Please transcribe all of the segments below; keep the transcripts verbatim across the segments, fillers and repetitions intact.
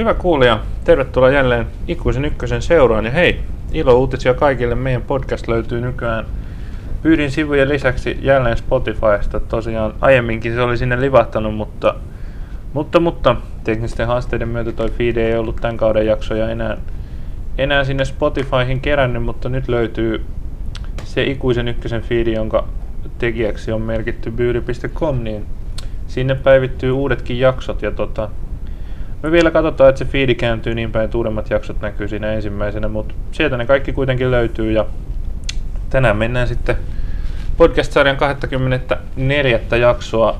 Hyvä kuulija, tervetuloa jälleen Ikuisen Ykkösen seuraan ja hei, ilouutisia kaikille. Meidän podcast löytyy nykyään Byrin sivujen lisäksi jälleen Spotifysta. Tosiaan aiemminkin se oli sinne livahtanut, mutta, mutta, mutta teknisten haasteiden myötä toi feed ei ollut tämän kauden jaksoja enää, enää sinne Spotifyhin kerännyt, mutta nyt löytyy se Ikuisen Ykkösen feed, jonka tekijäksi on merkitty byri piste com, niin sinne päivittyy uudetkin jaksot ja tota, me vielä katsotaan, että se fiidi kääntyy niin päin, että uudemmat jaksot näkyy siinä ensimmäisenä, mutta sieltä ne kaikki kuitenkin löytyy ja tänään mennään sitten podcast-sarjan kaksikymmentäneljä jaksoa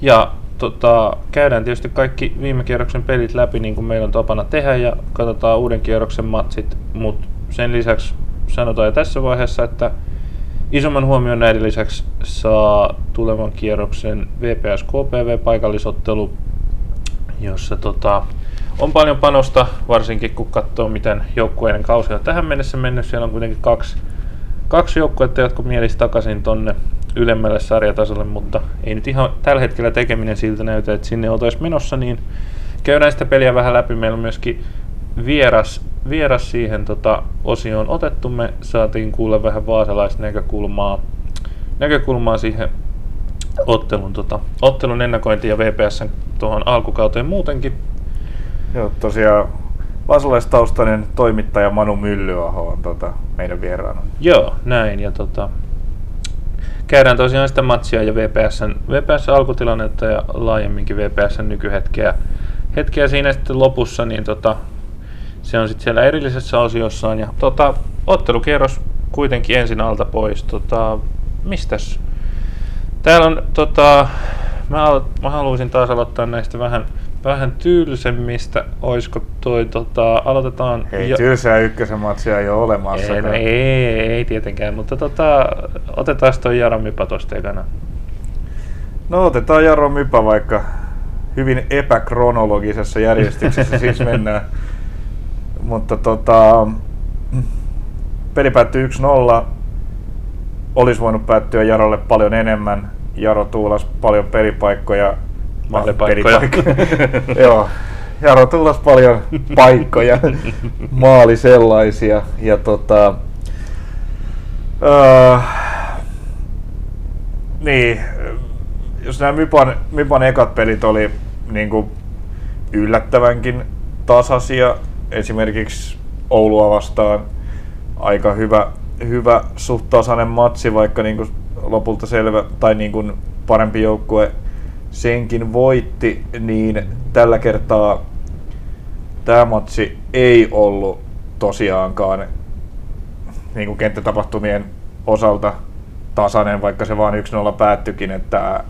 ja tota, käydään tietysti kaikki viime kierroksen pelit läpi niin kuin meillä on tapana tehdä ja katsotaan uuden kierroksen matsit, mutta sen lisäksi sanotaan jo tässä vaiheessa, että isomman huomion näiden lisäksi saa tulevan kierroksen V P S K P V-paikallisottelu, jossa tota, on paljon panosta, varsinkin kun katsoo, miten joukkueiden kausi on tähän mennessä mennyt. Siellä on kuitenkin kaksi, kaksi joukkuetta, jotka mielisi takaisin tonne ylemmälle sarjatasolle, mutta ei nyt ihan tällä hetkellä tekeminen siltä näytä, että sinne oltaisiin menossa, niin käydään sitä peliä vähän läpi. Meillä on myöskin vieras, vieras siihen tota, osioon otettu. Me saatiin kuulla vähän vaasalaisnäkökulmaa näkökulmaa siihen ottelun, tota, ottelun ennakointiin ja V P S:n tuohon alkukauteen muutenkin. Joo, tosiaan vaasalaistaustainen toimittaja Manu Myllyaho on tota, meidän vieraana. Joo, näin. Ja, tota, käydään tosiaan sitä matsia ja V P S:n, V P S:n alkutilannetta ja laajemminkin V P S:n nykyhetkeä. Hetkeä siinä sitten lopussa, niin tota, se on sitten siellä erillisessä osiossaan. Ja, tota, ottelukierros kuitenkin ensin alta pois. Tota, mistäs? Täällä on tota, mä, al- mä haluaisin taas aloittaa näistä vähän, vähän tylsemmistä, oisko toi tota, aloitetaan... Hei, jo- tylsää ykkösen matsia ei ole olemassa. Ei, no, ei, ei tietenkään, mutta tota, otetaan toi Jarron Mypä tosta ekana. No otetaan Jarron Mypä, vaikka hyvin epäkronologisessa järjestyksessä siis mennään. Mutta tota, peli päättyi yksi nolla. Olisi voinut päättyä Jarolle paljon enemmän. Jaro tuulas paljon pelipaikkoja. Maalipaikkoja. Joo. Jaro tuulas paljon paikkoja. Maali sellaisia. Ja tota... Öö, niin. Jos nämä Mypan, Mypan ekat pelit oli niinku yllättävänkin tasaisia. Esimerkiksi Oulua vastaan aika hyvä... hyvä suht tasainen matsi, vaikka niin kuin lopulta selvä tai niin kuin parempi joukkue senkin voitti, niin tällä kertaa tämä matsi ei ollut tosiaankaan niin kuin kenttätapahtumien osalta tasainen, vaikka se vaan yksi nolla päättyikin, että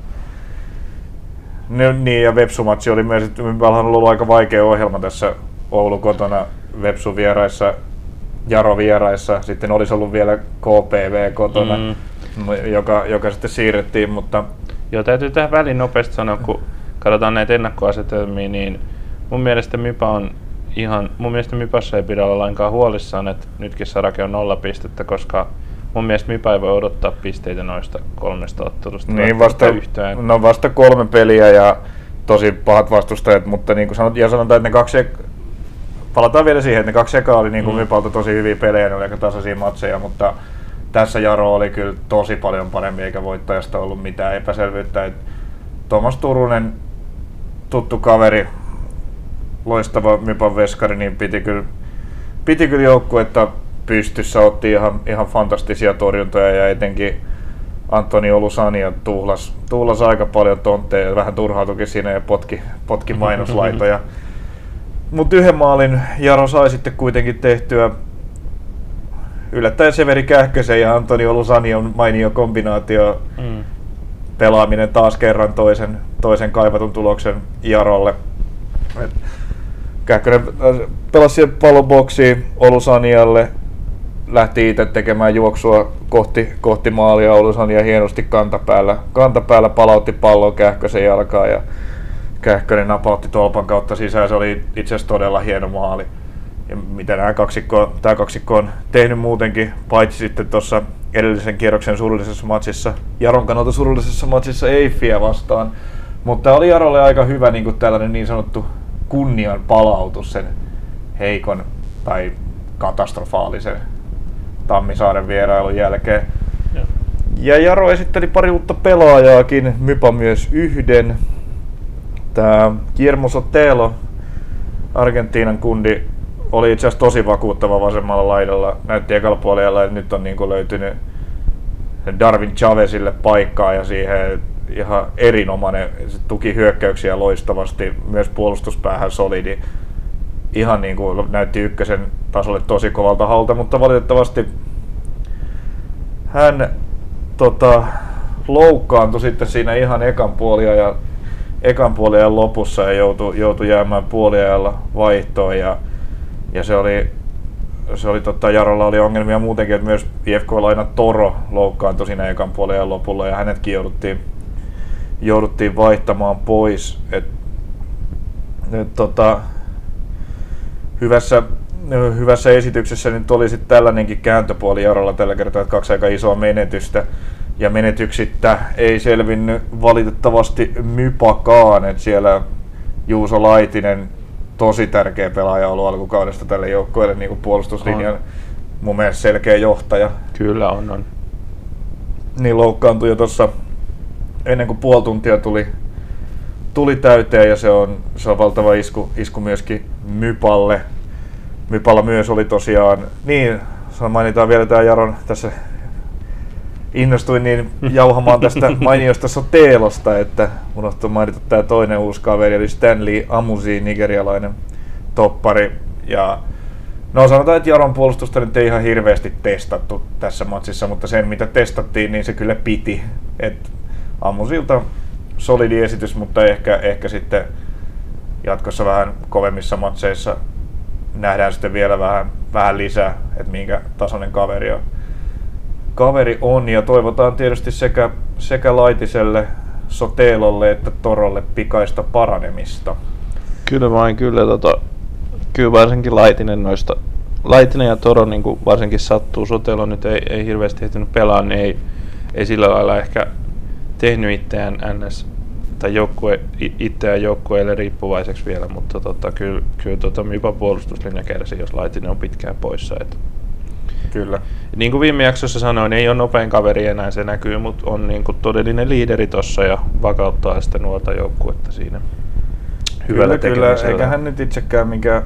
no, niin ja Vepsu-matsi oli myös, että on ollut aika vaikea ohjelma tässä Oulu kotona, Vepsu vieraissa, Jaro vieraissa, sitten olisi ollut vielä K P V kotona, mm. joka, joka sitten siirrettiin, mutta... Joo, täytyy tähän väliin nopeasti sanoa, kun katsotaan näitä ennakkoasetelmia, niin mun mielestä Mypä on ihan, mun mielestä Mypässä ei pidä olla lainkaan huolissaan, että nytkin Sarake on nolla pistettä, koska mun mielestä Mypä ei voi odottaa pisteitä noista kolmesta ottelusta. Niin, vasta, no vasta kolme peliä ja tosi pahat vastustajat, mutta niin kuin sanot, ja sanotaan, että ne kaksi... Palataan vielä siihen, että ne kaksi ekaa oli niin kuin mm. Mypalta tosi hyviä pelejä, ne oli aika tasaisia matseja, mutta tässä Jaro oli kyllä tosi paljon parempi, eikä voittajasta ollut mitään epäselvyyttä. Et Tuomas Turunen, tuttu kaveri, loistava Mypan veskari, niin piti kyllä, piti kyllä joukkuetta pystyssä, otti ihan, ihan fantastisia torjuntoja ja etenkin Antoni Olusania tuhlas, tuhlas aika paljon tontteja, vähän turhautukin siinä ja potki, potki mainoslaitoja. Mutta yhden maalin Jaro sai sitten kuitenkin tehtyä yllättäen Severi Kähkösen ja Antoni Olusanion mainio kombinaatio mm. pelaaminen taas kerran toisen, toisen kaivatun tuloksen Jarolle. Et Kähkönen pelasi siellä pallonboksiin Olusanialle, lähti itse tekemään juoksua kohti, kohti maalia, Olusania hienosti kantapäällä, kantapäällä palautti pallon Kähkösen jalkaan ja Kähkönen napautti tolpan kautta sisään, se oli itse asiassa todella hieno maali. Ja mitä nämä kaksikko, tämä kaksikko on tehnyt muutenkin, paitsi sitten tuossa edellisen kierroksen surullisessa matsissa, Jaron kannalta surullisessa matsissa Eiffiä vastaan. Mutta tämä oli Jarolle aika hyvä niin kuin tällainen niin sanottu kunnian palautus sen heikon tai katastrofaalisen Tammisaaren vierailun jälkeen. Ja, ja Jaro esitteli pari uutta pelaajaakin, Mypä myös yhden. Tämä Guillermo Sotelo, Argentiinan kundi, oli itse asiassa tosi vakuuttava vasemmalla laidalla. Näytti ekalla puolella, että nyt on niin kuin löytynyt Darwin Chavezille paikkaa ja siihen ihan erinomainen. Se tuki hyökkäyksiä loistavasti, myös puolustuspäähän solidi. Ihan niin kuin näytti ykkösen tasolle tosi kovalta haulta, mutta valitettavasti hän tota, loukkaantui sitten siinä ihan ekan puoliajan ja ekan puoliajan lopussa ja joutui, joutui jäämään puoliajalla vaihtoon. Ja, ja se oli, se oli totta, Jarolla oli ongelmia muutenkin, että myös I F K-laina Toro loukkaantui siinä ekan puoliajan lopulla ja hänetkin jouduttiin, jouduttiin vaihtamaan pois. Et, et, tota, Hyvässä, hyvässä esityksessä nyt oli sitten tällainenkin kääntöpuoli Jarolla tällä kertaa, että kaksi aika isoa menetystä. Ja menetyksittä ei selvinnyt valitettavasti Mypakaan, että siellä Juuso Laitinen, tosi tärkeä pelaaja ollut alkukaudesta tälle joukkueelle, niin kuin puolustuslinjan on mun mielestä selkeä johtaja. Kyllä on, on. Niin loukkaantui jo tuossa ennen kuin puoli tuntia tuli. Tuli täyteen ja se on, se on valtava isku, isku myöskin Mypalle. Mypalla myös oli tosiaan, niin mainitaan vielä tämä Jaron, tässä innostuin niin jauhamaan tästä mainiosta Sotelosta, että unohtui mainita tämä toinen uusi kaveri, eli Stanley Amuzi, nigerialainen toppari. Ja no sanotaan, että Jaron puolustusta nyt ei ihan hirveästi testattu tässä matsissa, mutta sen mitä testattiin, niin se kyllä piti. Et Amuzilta solidi esitys, mutta ehkä, ehkä sitten jatkossa vähän kovemmissa matseissa nähdään sitten vielä vähän, vähän lisää, että minkä tasoinen kaveri on. Kaveri on ja toivotaan tietysti sekä, sekä Laitiselle, Sotelolle että Torolle pikaista paranemista. Kyllä vain, kyllä, tota, kyllä varsinkin Laitinen noista. Laitinen ja Toro niin kuin varsinkin sattuu, Sotelo nyt ei, ei hirveästi ehtinyt pelaa, niin ei, ei sillä lailla ehkä tehnyt itseään N S tai joukkue, itseään joukkueelle riippuvaiseksi vielä, mutta tota, kyllä, kyllä tota, jopa puolustuslinja kärsii, jos Laitinen on pitkään poissa. Et. Kyllä. Niin kuin viime jaksossa sanoin, ei ole nopein kaveri enää, se näkyy, mutta on niin kuin todellinen liideri tuossa ja vakauttaa sitä nuorta joukkuetta siinä hyvällä tekemisellä. Kyllä, eikä hän nyt itsekään mikään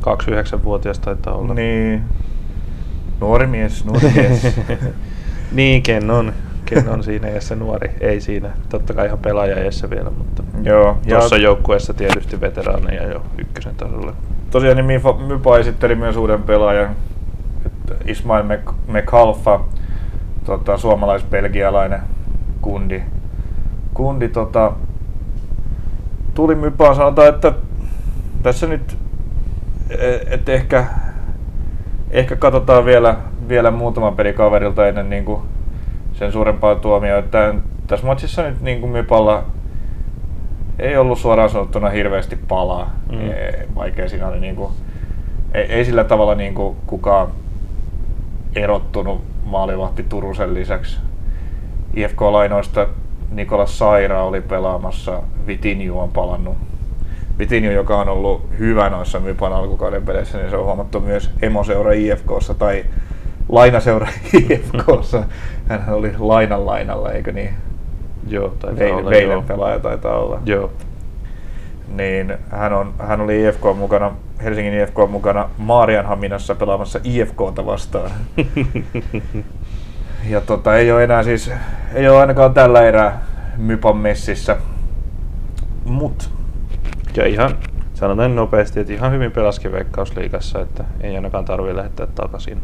kaksikymmentäyhdeksänvuotias taitaa olla. Niin, nuori mies, nuori mies. Niin, ken on. Ken on siinä iässä nuori, ei siinä, totta kai ihan pelaaja iässä vielä, mutta tuossa joukkueessa tietysti veteraaneja jo ykkösen tasolle. Tosiaan niin Mypa esitteli myös uuden pelaajan, Ismail Mekalfa, tota, suomalais-belgialainen kundi. Kundi tota, tuli Mypaan, sanotaan, että tässä nyt et ehkä, ehkä katsotaan vielä, vielä muutaman pelin kaverilta ennen niin kuin sen suurempaa tuomioita. Tässä matsissa nyt niin kuin Mypalla ei ollut suoraan sanottuna hirveästi palaa. Mm. Vaikea siinä oli, niin kuin, ei, ei sillä tavalla niin kuin kukaan erottunut maalivahti Turusen lisäksi. I F K-lainoista Nikola Saira oli pelaamassa, Vitinj on palannut. Vitinj, joka on ollut hyvä noissa Mypan alkukauden peleissä, niin se on huomattu myös emoseura I F K:ssa tai lainaseura I F K:ssa. Hänhän oli lainan lainalla, eikö niin? Joo, taitaa Veil, olla. Veilen pelaaja taitaa olla. Joo. Niin, hän, on, hän oli I F K mukana, Helsingin I F K mukana Maarianhaminassa pelaamassa I F K:ta vastaan. Ja tota, ei ole enää siis, ei ole ainakaan tällä erää Mypan messissä. Mut. Ja ihan, sanotaan nopeasti, että ihan hyvin pelasikin Veikkausliigassa, että ei ainakaan tarvitse lähettää takaisin.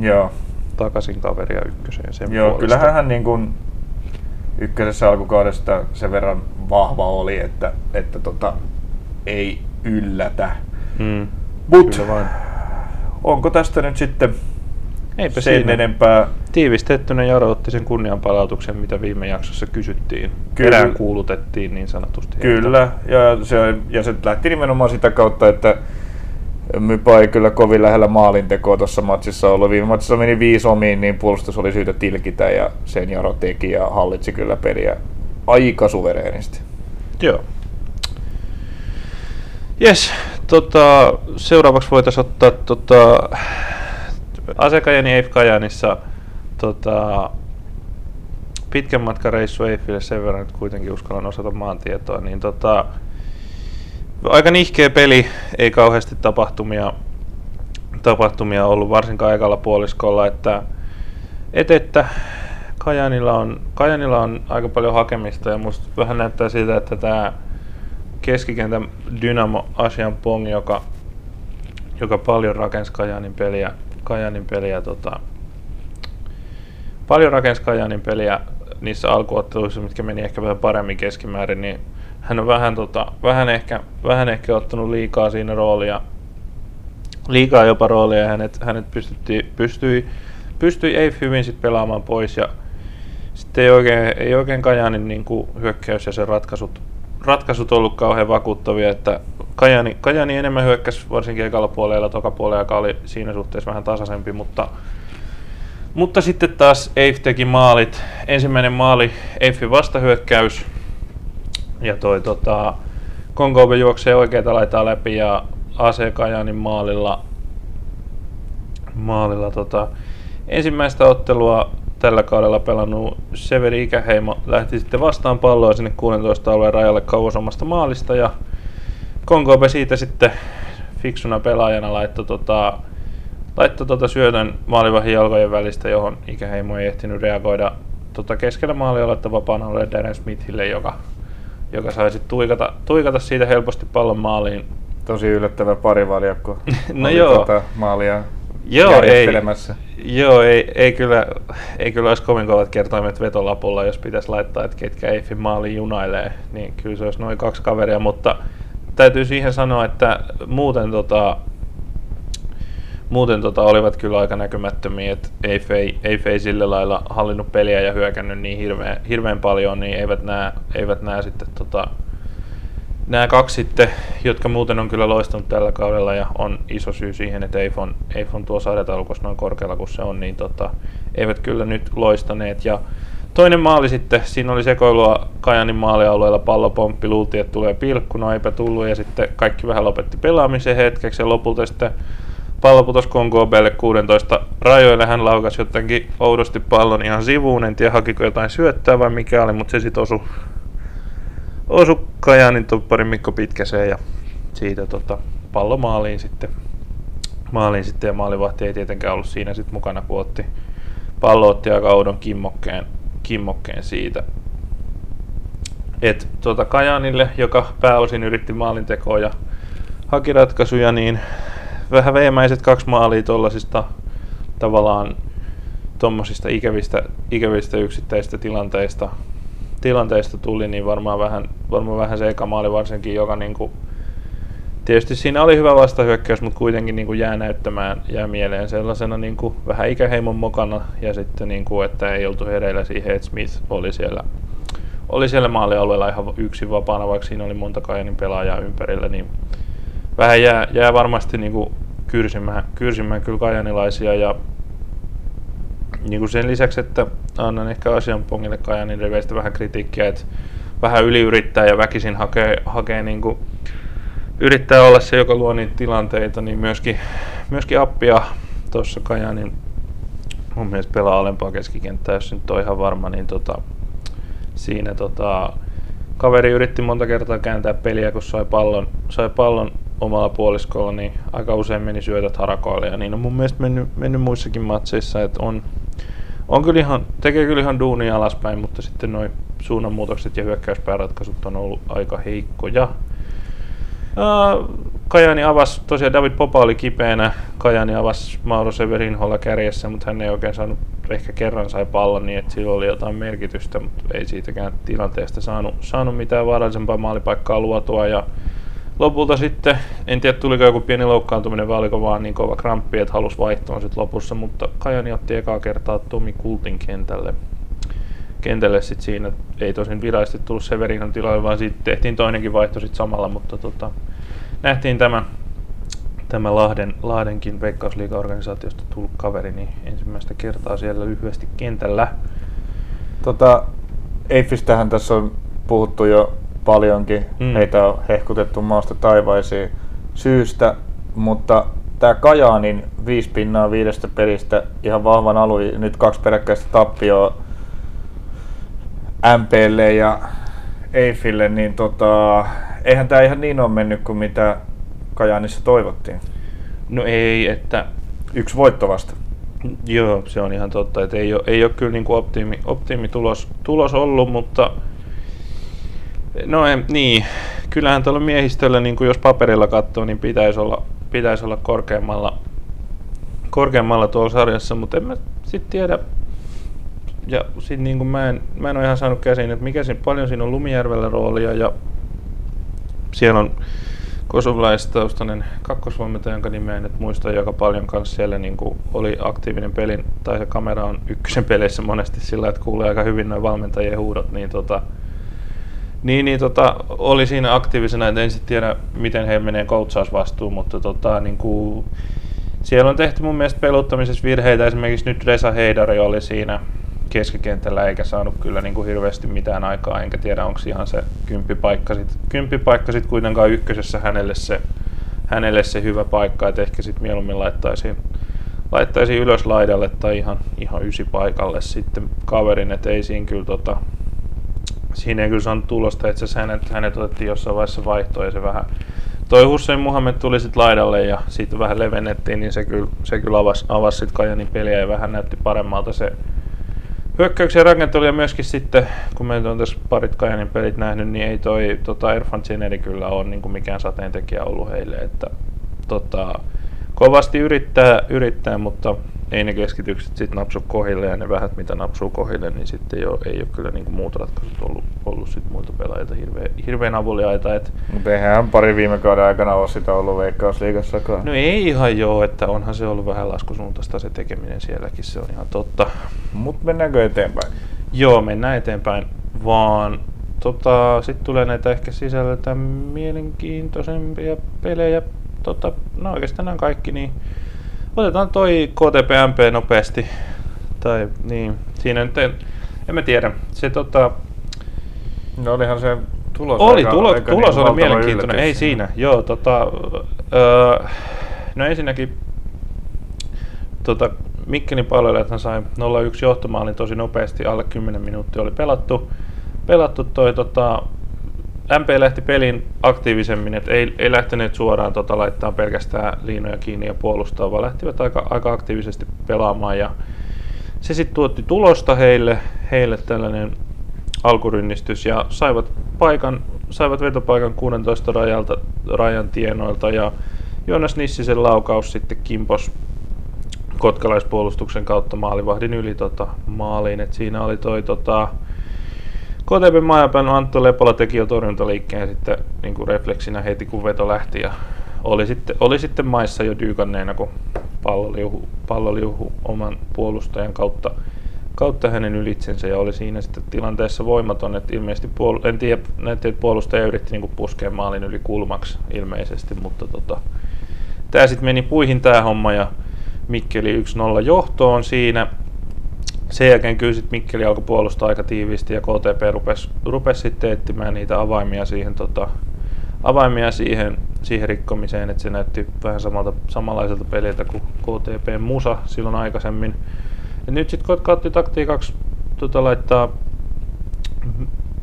Joo. Takaisin kaveria ykköseen sen Joo, puolesta. Kyllähän hän niin kuin ykkösessä alkukaudesta sen verran vahva oli, että, että tota, ei yllätä. Hmm. Mut onko tästä nyt sitten Eipä sen siinä. enempää? Tiivistettynä Jaro otti sen kunnianpalautuksen, mitä viime jaksossa kysyttiin. Kyllä. Erään kuulutettiin niin sanotusti. Kyllä, ja se, ja se lähti nimenomaan sitä kautta, että Mypa ei kyllä kovin lähellä maalintekoa tuossa matsissa ollut. Viime matsissa meni viisi omiin, niin puolustus oli syytä tilkitä ja sen Jaro teki ja hallitsi kyllä peliä aika suvereenisti. Joo. Jes, tota, seuraavaksi voitaisiin ottaa tota, A S E Kajani E I F Kajaanissa tota, pitkän matkan reissu E I Fille sen verran, että kuitenkin uskallan osata maantietoa. Niin, tota, aika nihkeä peli, ei kauheasti tapahtumia, tapahtumia ollut varsinkaan ekalla puoliskolla, että, et, että Kajaanilla on, Kajaanilla on aika paljon hakemista ja musta vähän näyttää siltä, että tämä keskikentän Dynamo Asian Pong, joka, joka paljon rakensi Kajaanin peliä, Kajaanin peliä tota, paljon rakensi Kajaanin peliä niissä alkuotteluissa, mitkä meni ehkä vähän paremmin keskimäärin, niin hän on vähän, tota, vähän, ehkä, vähän ehkä ottanut liikaa siinä roolia, liikaa jopa roolia, ja hänet, hänet pystytti, pystyi, pystyi Eif hyvin sit pelaamaan pois, ja sitten ei oikein, ei oikein Kajaanin niin kuin hyökkäys ja sen ratkaisut, ratkaisut ollut kauhean vakuuttavia, että Kajani, Kajani enemmän hyökkäsi varsinkin ekalla puolella, toka puolella, joka oli siinä suhteessa vähän tasaisempi, mutta, mutta sitten taas Eif teki maalit. Ensimmäinen maali Eifin vastahyökkäys, ja toi tota, Kongobe juoksee oikeita laitaa läpi ja A C Kajanin maalilla, maalilla tota, ensimmäistä ottelua tällä kaudella pelannut Severi Ikäheimo lähti sitten vastaan palloa sinne kuudentoista alueen rajalle kauas omasta maalista, ja Kongobe siitä sitten fiksuna pelaajana laittoi tota, laitto tota syötön maalivahdin jalkojen välistä, johon Ikäheimo ei ehtinyt reagoida tota keskellä maalia, laittoi vapaan alueen Darren Smithille, joka, joka sai sitten tuikata, tuikata siitä helposti pallon maaliin. Tosi yllättävä parivaljakko. No joo. Tota maalia. Joo, ei, joo ei, ei, kyllä, ei kyllä olisi kovin kovat kertoimet vetolapulla, jos pitäisi laittaa, että ketkä Eifin maali junailee, niin kyllä se olisi noin kaksi kaveria, mutta täytyy siihen sanoa, että muuten, tota, muuten tota olivat kyllä aika näkymättömiä, että Eif ei, Eif ei sillä lailla hallinnut peliä ja hyökännyt niin hirveän, hirveän paljon, niin eivät nämä, eivät nämä sitten tota, nämä kaksi sitten, jotka muuten on kyllä loistanut tällä kaudella ja on iso syy siihen, että Eif on, Eif on tuo sarjataulukossa noin korkealla kuin se on, niin tota, eivät kyllä nyt loistaneet. Ja toinen maali sitten, siinä oli sekoilua Kajanin maalialueella, pallopomppi, luultiin, että tulee pilkku, no eipä tullut, ja sitten kaikki vähän lopetti pelaamisen hetkeksi, ja lopulta sitten pallo putosi Kongobelle kuudentoista rajoille, hän laukasi jotenkin oudosti pallon ihan sivuun, en tiedä hakiko jotain syöttää vai mikä oli, mutta se sitten osui. Osu Kajaanin toppari Mikko Pitkäseen ja siitä tota, pallo maaliin sitten. Maaliin sitten ja maalivahti ei tietenkään ollut siinä sit mukana, kun otti pallo otti aika oudon kimmokkeen, kimmokkeen siitä. Et tota, Kajaanille, joka pääosin yritti maalintekoa ja haki ratkaisuja, niin vähän veemäiset kaksi maalia tuollaisista tavallaan tommosista ikävistä, ikävistä yksittäisistä tilanteista. tilanteista tuli, niin varmaan vähän, varmaan vähän se eka maali varsinkin, joka niinku, tietysti siinä oli hyvä vastahyökkäys, mutta kuitenkin niinku jää näyttämään, jää mieleen sellaisena niinku vähän Ikäheimon mokana, ja sitten niinku, että ei oltu hereillä siihen, että Smith oli siellä, oli siellä maalialueella ihan yksin vapaana, vaikka siinä oli monta Kajanin pelaajaa ympärillä, niin vähän jää, jää varmasti niinku kyrsimään, kyrsimään kyllä kajanilaisia, ja niin sen lisäksi, että annan ehkä Asianpongille Kajaanin riveistä vähän kritiikkiä, että vähän yliyrittää ja väkisin hakee, hakee niin kuin yrittää olla se, joka luo niitä tilanteita, niin myöskin, myöskin Appia tuossa Kajaanin mun mielestä pelaa alempaa keskikenttää, jos nyt on ihan varma, niin tota, siinä tota, kaveri yritti monta kertaa kääntää peliä, kun sai pallon, sai pallon omalla puoliskolla, niin aika usein meni syötät harakoille, ja niin on mun mielestä mennyt, mennyt muissakin matseissa, että on On kyllä ihan, tekee kyllä ihan duunia alaspäin, mutta sitten nuo suunnanmuutokset ja hyökkäyspääratkaisut on ollut aika heikkoja. Kajani avasi, tosiaan David Popa oli kipeänä, Kajani avasi Mauro Severin holla kärjessä, mutta hän ei oikein saanut, ehkä kerran sai pallon niin, että sillä oli jotain merkitystä, mutta ei siitäkään tilanteesta saanut, saanut mitään vaarallisempaa maalipaikkaa luotua. Ja lopulta sitten, en tiedä tuliko joku pieni loukkaantuminen vai oliko vaan niin kova kramppi, että halusi vaihtoon sitten lopussa, mutta Kajani otti ekaa kertaa Tomi Kultin kentälle. Kentälle sitten siinä, ei tosin virallisesti tullut Severinon tilalle, vaan siitä tehtiin toinenkin vaihto sitten samalla, mutta tota, nähtiin tämä, tämä Lahden, Lahdenkin Veikkausliiga-organisaatiosta tullut kaveri, niin ensimmäistä kertaa siellä lyhyesti kentällä. Tota, Eifistähän tässä on puhuttu jo paljonkin. Mm. Heitä on hehkutettu maasta taivaisiin syystä, mutta tämä Kajaanin viisi pinnaa viidestä pelistä ihan vahvan alun, nyt kaksi peräkkäistä tappioa M P:lle ja Eiffille, niin tota, eihän tämä ihan niin ole mennyt kuin mitä Kajaanissa toivottiin. No ei, että... Yksi voitto vasta. Joo, se on ihan totta, että ei ole, ei ole kyllä niin kuin optimi, optimitulos tulos ollut, mutta no ei, niin, kyllähän tuolla miehistöllä, niin kuin jos paperilla katsoo, niin pitäisi olla, pitäisi olla korkeammalla, korkeammalla tuolla sarjassa, mutta en mä sitten tiedä. Ja sit niin kuin mä en, mä en ole ihan saanut käsiin, että mikä siinä, paljon siinä on Lumijärvellä roolia ja siellä on kosovilaistaustainen kakkosvalmentaja, jonka nimeä en nyt muista, joka paljon kanssa siellä niin kuin oli aktiivinen pelin, tai se kamera on ykkösen peleissä monesti sillä, että kuulee aika hyvin noin valmentajien huudot, niin, tota, niin, niin tota, oli siinä aktiivisena, että en sitten tiedä miten heillä menee koutsausvastuu, mutta tota, niin kuin, siellä on tehty mun mielestä peluttamisessa virheitä, esimerkiksi nyt Reza Heidari oli siinä keskikentällä eikä saanut kyllä niin kuin hirveästi mitään aikaa, enkä tiedä onko ihan se kymppipaikka sit, kymppipaikka sit kuitenkaan ykkösessä hänelle se, hänelle se hyvä paikka, että ehkä sit mieluummin laittaisiin laittaisi ylös laidalle tai ihan, ihan ysi paikalle sitten kaverin, että ei siinä kyllä tota, siinä ei kyllä saanut tulosta, että hänet, hänet otettiin jossain vaiheessa vaihtoon ja se vähän toi Hussein Muhammed tuli sit laidalle ja siitä vähän levennettiin, niin se kyllä, se kyllä avasi, avasi sit Kajanin peliä ja vähän näytti paremmalta se hyökkäyksen rakentelu ja myöskin sitten, kun meillä on tässä parit Kajanin pelit nähnyt, niin ei toi tota, Irfan Tseneri kyllä ole niin kuin mikään sateentekijä ollut heille. Että, tota, kovasti yrittää, yrittää, mutta ei ne keskitykset sitten napsu kohille ja ne vähät mitä napsuu kohille, niin sitten ei ole, ei ole kyllä niin kuin muut ratkaisut ollut, ollut sit muilta pelaajilta hirveän, hirveän avuliaita. Et... Mutta eihän pari viime kauden aikana ole sitä ollut Veikkausliigassakaan. No ei ihan joo, että onhan se ollut vähän laskusuuntaista se tekeminen sielläkin, se on ihan totta. Mutta mennäänkö eteenpäin? Joo, mennään eteenpäin, vaan tota, sitten tulee näitä ehkä sisällöltä mielenkiintoisempia pelejä. Tota, no oikeastaan nämä kaikki, niin otetaan toi K T P M P nopeasti, tai niin, siinä nyt en, en mä tiedä, se tota... No olihan se tulos oli, aika, tulo, aika tulos niin oli mielenkiintoinen, ei siinä, joo tota... Öö, no ensinnäkin... Tota, Mikkelin palvelu sai nolla yksi johtomaalin tosi nopeasti, alle kymmenen minuuttia oli pelattu. Pelattu toi tota... M P lähti pelin aktiivisemmin, et ei, ei lähteneet suoraan tota, laittaa pelkästään liinoja kiinni ja puolustaa, vaan lähtivät aika, aika aktiivisesti pelaamaan. Ja se sitten tuotti tulosta heille, heille tällainen alkurynnistys ja saivat, paikan, saivat vetopaikan kuudentoista rajalta, rajan tienoilta ja Joonas Nissisen laukaus sitten kimpos kotkalaispuolustuksen kautta maalivahdin yli tota, maaliin. Et siinä oli toi... Tota, K T P Maajapään Antto Lepola teki jo torjuntaliikkeen sitten niin kuin refleksinä heti kun veto lähti ja oli sitten, oli sitten maissa jo dyykanneena, kun pallo liuhu, pallo liuhu oman puolustajan kautta, kautta hänen ylitsensä ja oli siinä sitten tilanteessa voimaton, että ilmeisesti puol- en tiedä, näytti, että puolustaja yritti niin kuin puskea maalin yli kulmaksi ilmeisesti, mutta tota, tämä sitten meni puihin tämä homma ja Mikkeli yksi nolla johtoon siinä. Sen jälkeen kyllä sit Mikkeli alkoi puolustaa aika tiiviisti ja K T P rupesi rupes sitten etsimään niitä avaimia siihen, tota, avaimia siihen, siihen rikkomiseen, että se näytti vähän samalta, samanlaiselta peliltä kuin K T P Musa silloin aikaisemmin. Ja nyt sitten kotkautti taktiikaksi tota, laittaa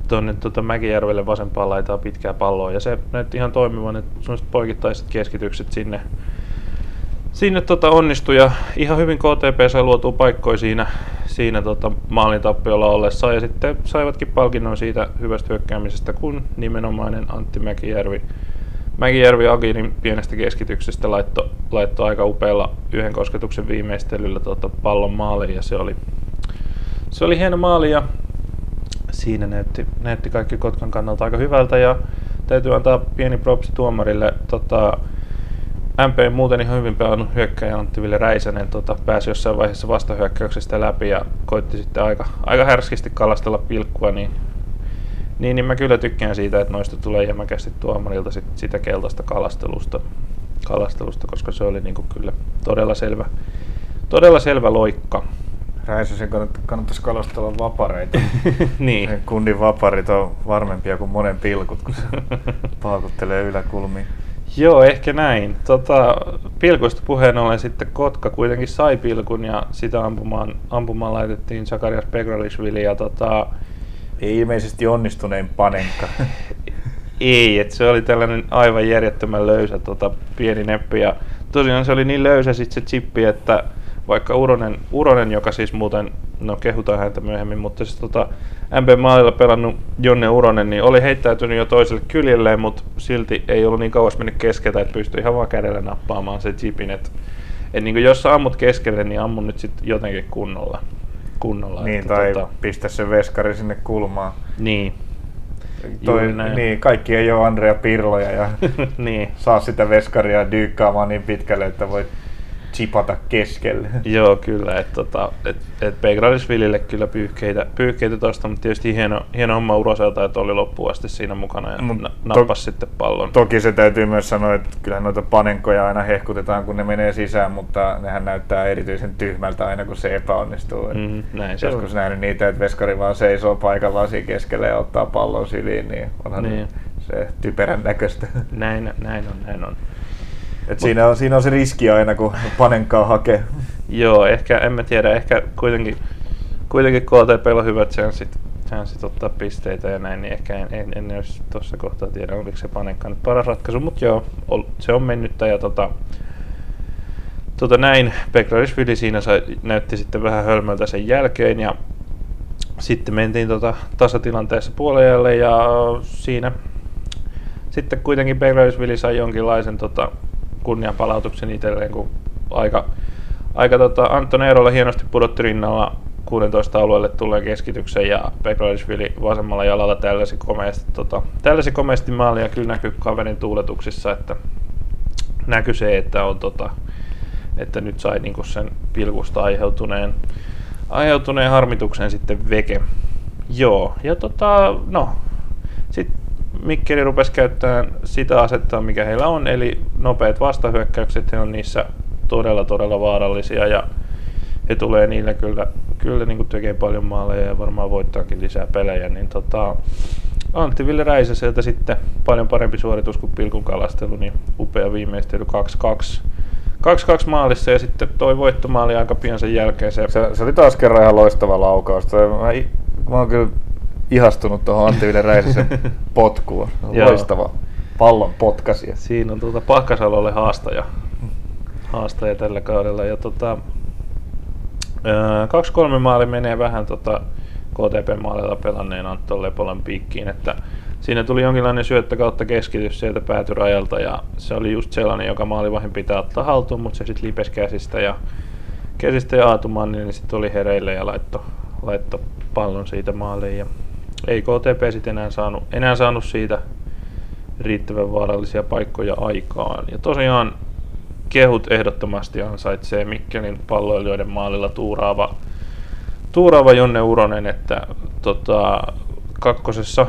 tuonne tota, Mäkijärvelle vasempaan laitaa pitkää palloa ja se näytti ihan toimivan, että sellaiset poikittaiset keskitykset sinne. Sinne tota onnistui ja ihan hyvin K T P sai luotua paikkoja siinä, siinä tota maalintappiolla ollessa ja sitten saivatkin palkinnon siitä hyvästä hyökkäämisestä, kun nimenomainen Antti Mäkijärvi, Mäkijärvi Agirin pienestä keskityksestä laittoi laitto aika upealla yhden kosketuksen viimeistelyllä tota pallon maaliin ja se oli, se oli hieno maali ja siinä näytti, näytti kaikki Kotkan kannalta aika hyvältä ja täytyy antaa pieni propsi tuomarille. Tota, M P on muuten ihan hyvin pelannut hyökkäjä Antti Ville Räisänen tota, pääsi jossain vaiheessa vastahyökkäyksestä läpi ja koitti sitten aika, aika härskisti kalastella pilkkua, niin, niin, niin mä kyllä tykkään siitä, että noista tulee jämäkästi tuomarilta sit, sitä keltaista kalastelusta, kalastelusta, koska se oli niinku kyllä todella selvä, todella selvä loikka. Räisäsen kannattaisi kalastella vapareita. Niin. Kundin vaparit on varmempia kuin monen pilkut, kun se paakuttelee yläkulmiin. Joo, ehkä näin. Tota, pilkuista puheen ollen sitten Kotka kuitenkin sai pilkun ja sitä ampumaan, ampumaan laitettiin Sakarias Pegralishvili ja tota... Ei ilmeisesti onnistunein panenka. Ei, että se oli tällainen aivan järjettömän löysä tota, pieni neppi ja tosiaan se oli niin löysä sit se chippi, että vaikka Uronen, Uronen, joka siis muuten, no kehutaan häntä myöhemmin, mutta siis tota, M P-maalilla pelannut Jonne Uronen, niin oli heittäytynyt jo toiselle kyljelleen, mutta silti ei ollut niin kauas mennyt keskeltä, että pystyi ihan vaan kädellä nappaamaan se chipin. Et, et niin jos sä ammut keskelle, niin ammu nyt sitten jotenkin kunnolla. kunnolla niin, että, tai tota... pistä se veskari sinne kulmaan. Niin. Toi, niin, kaikki ei ole Andrea Pirloja ja niin. Saa sitä veskaria dyykkaamaan niin pitkälle, että voit chipata keskelle. Joo, kyllä. Et, tota, et, et Pegralisvillille kyllä pyyhkeitä, pyyhkeitä tosta, mutta tietysti hieno, hieno homma Uroselta, että oli loppuun asti siinä mukana ja Mut na- nappasi to- sitten pallon. Toki se täytyy myös sanoa, että kyllähän noita panenkoja aina hehkutetaan, kun ne menee sisään, mutta nehän näyttää erityisen tyhmältä aina, kun se epäonnistuu. Mm, näin se joskus on nähnyt niitä, että veskari vaan seisoo paikallaan siinä keskellä ja ottaa pallon syliin, niin onhan niin. Se typerän näköistä. Näin, näin on, näin on. Et siinä, on, siinä on se riski aina, kun panenkaa hakee. Joo, ehkä, en mä tiedä, ehkä kuitenkin, kuitenkin K T P:llä on hyvät chanssit, chanssit ottaa pisteitä ja näin, niin ehkä en, en, en jos tuossa kohtaa tiedä, oliko se panenkaa nyt paras ratkaisu, mutta joo, ol, se on mennyttä ja tota, tota näin, Pegralisvili siinä sai, näytti sitten vähän hölmöltä sen jälkeen ja sitten mentiin tota tasatilanteessa puoliajalle ja siinä sitten kuitenkin Pegralisvili sai jonkinlaisen tota, kunnianpalautuksen itselleen, kun aika, aika tota Anton Eerola hienosti pudotti rinnalla kuusitoista alueelle tulleen keskityksen ja Pegralisvili vasemmalla jalalla tällaisi komeasti, tota, tällaisi komeasti maalia. Kyllä näkyy kaverin tuuletuksissa, että näkyy se, että, on, tota, että nyt sai niinku sen pilkusta aiheutuneen, aiheutuneen harmituksen sitten veke. Joo, ja tota, no, sitten Mikkeli rupesi käyttämään sitä asettaa, mikä heillä on, eli nopeat vastahyökkäykset, he on niissä todella todella vaarallisia ja he tulee niillä kyllä, kyllä niin kuin tekee paljon maaleja ja varmaan voittaakin lisää pelejä, niin tota, Antti Ville Räisäseltä sitten paljon parempi suoritus kuin pilkun kalastelu, niin upea viimeistely kaksi kaksi. kaksi kaksi maalissa ja sitten toi voittomaali aika pian sen jälkeen. Se, se, se oli taas kerran ihan loistava laukaus. Mä, mä oon kyllä ihastunut tuohon Antti Ville Räisäsen potkuun. Loistava pallon potkasia. Siinä on tuota Pahkasalolle haastaja. haastaja tällä kaudella. Ja tota, kaksi kolme maali menee vähän tota K T P-maalilla pelanneen Antton Lepolan piikkiin. Että siinä tuli jonkinlainen syöttö kautta keskitys sieltä päätyrajalta. Ja se oli just sellainen, joka maalivahdin pitää ottaa haltuun, mutta se sitten lipesi käsistä ja, käsistä ja aatumaan, niin sitten oli hereille ja laitto, laitto pallon siitä maaliin. Ja ei K T P sitten enää saanut, enää saanut siitä riittävän vaarallisia paikkoja aikaan. Ja tosiaan kehut ehdottomasti ansaitsee Mikkelin palloilijoiden maalilla tuuraava, tuuraava Jonne Uronen, että tota, kakkosessa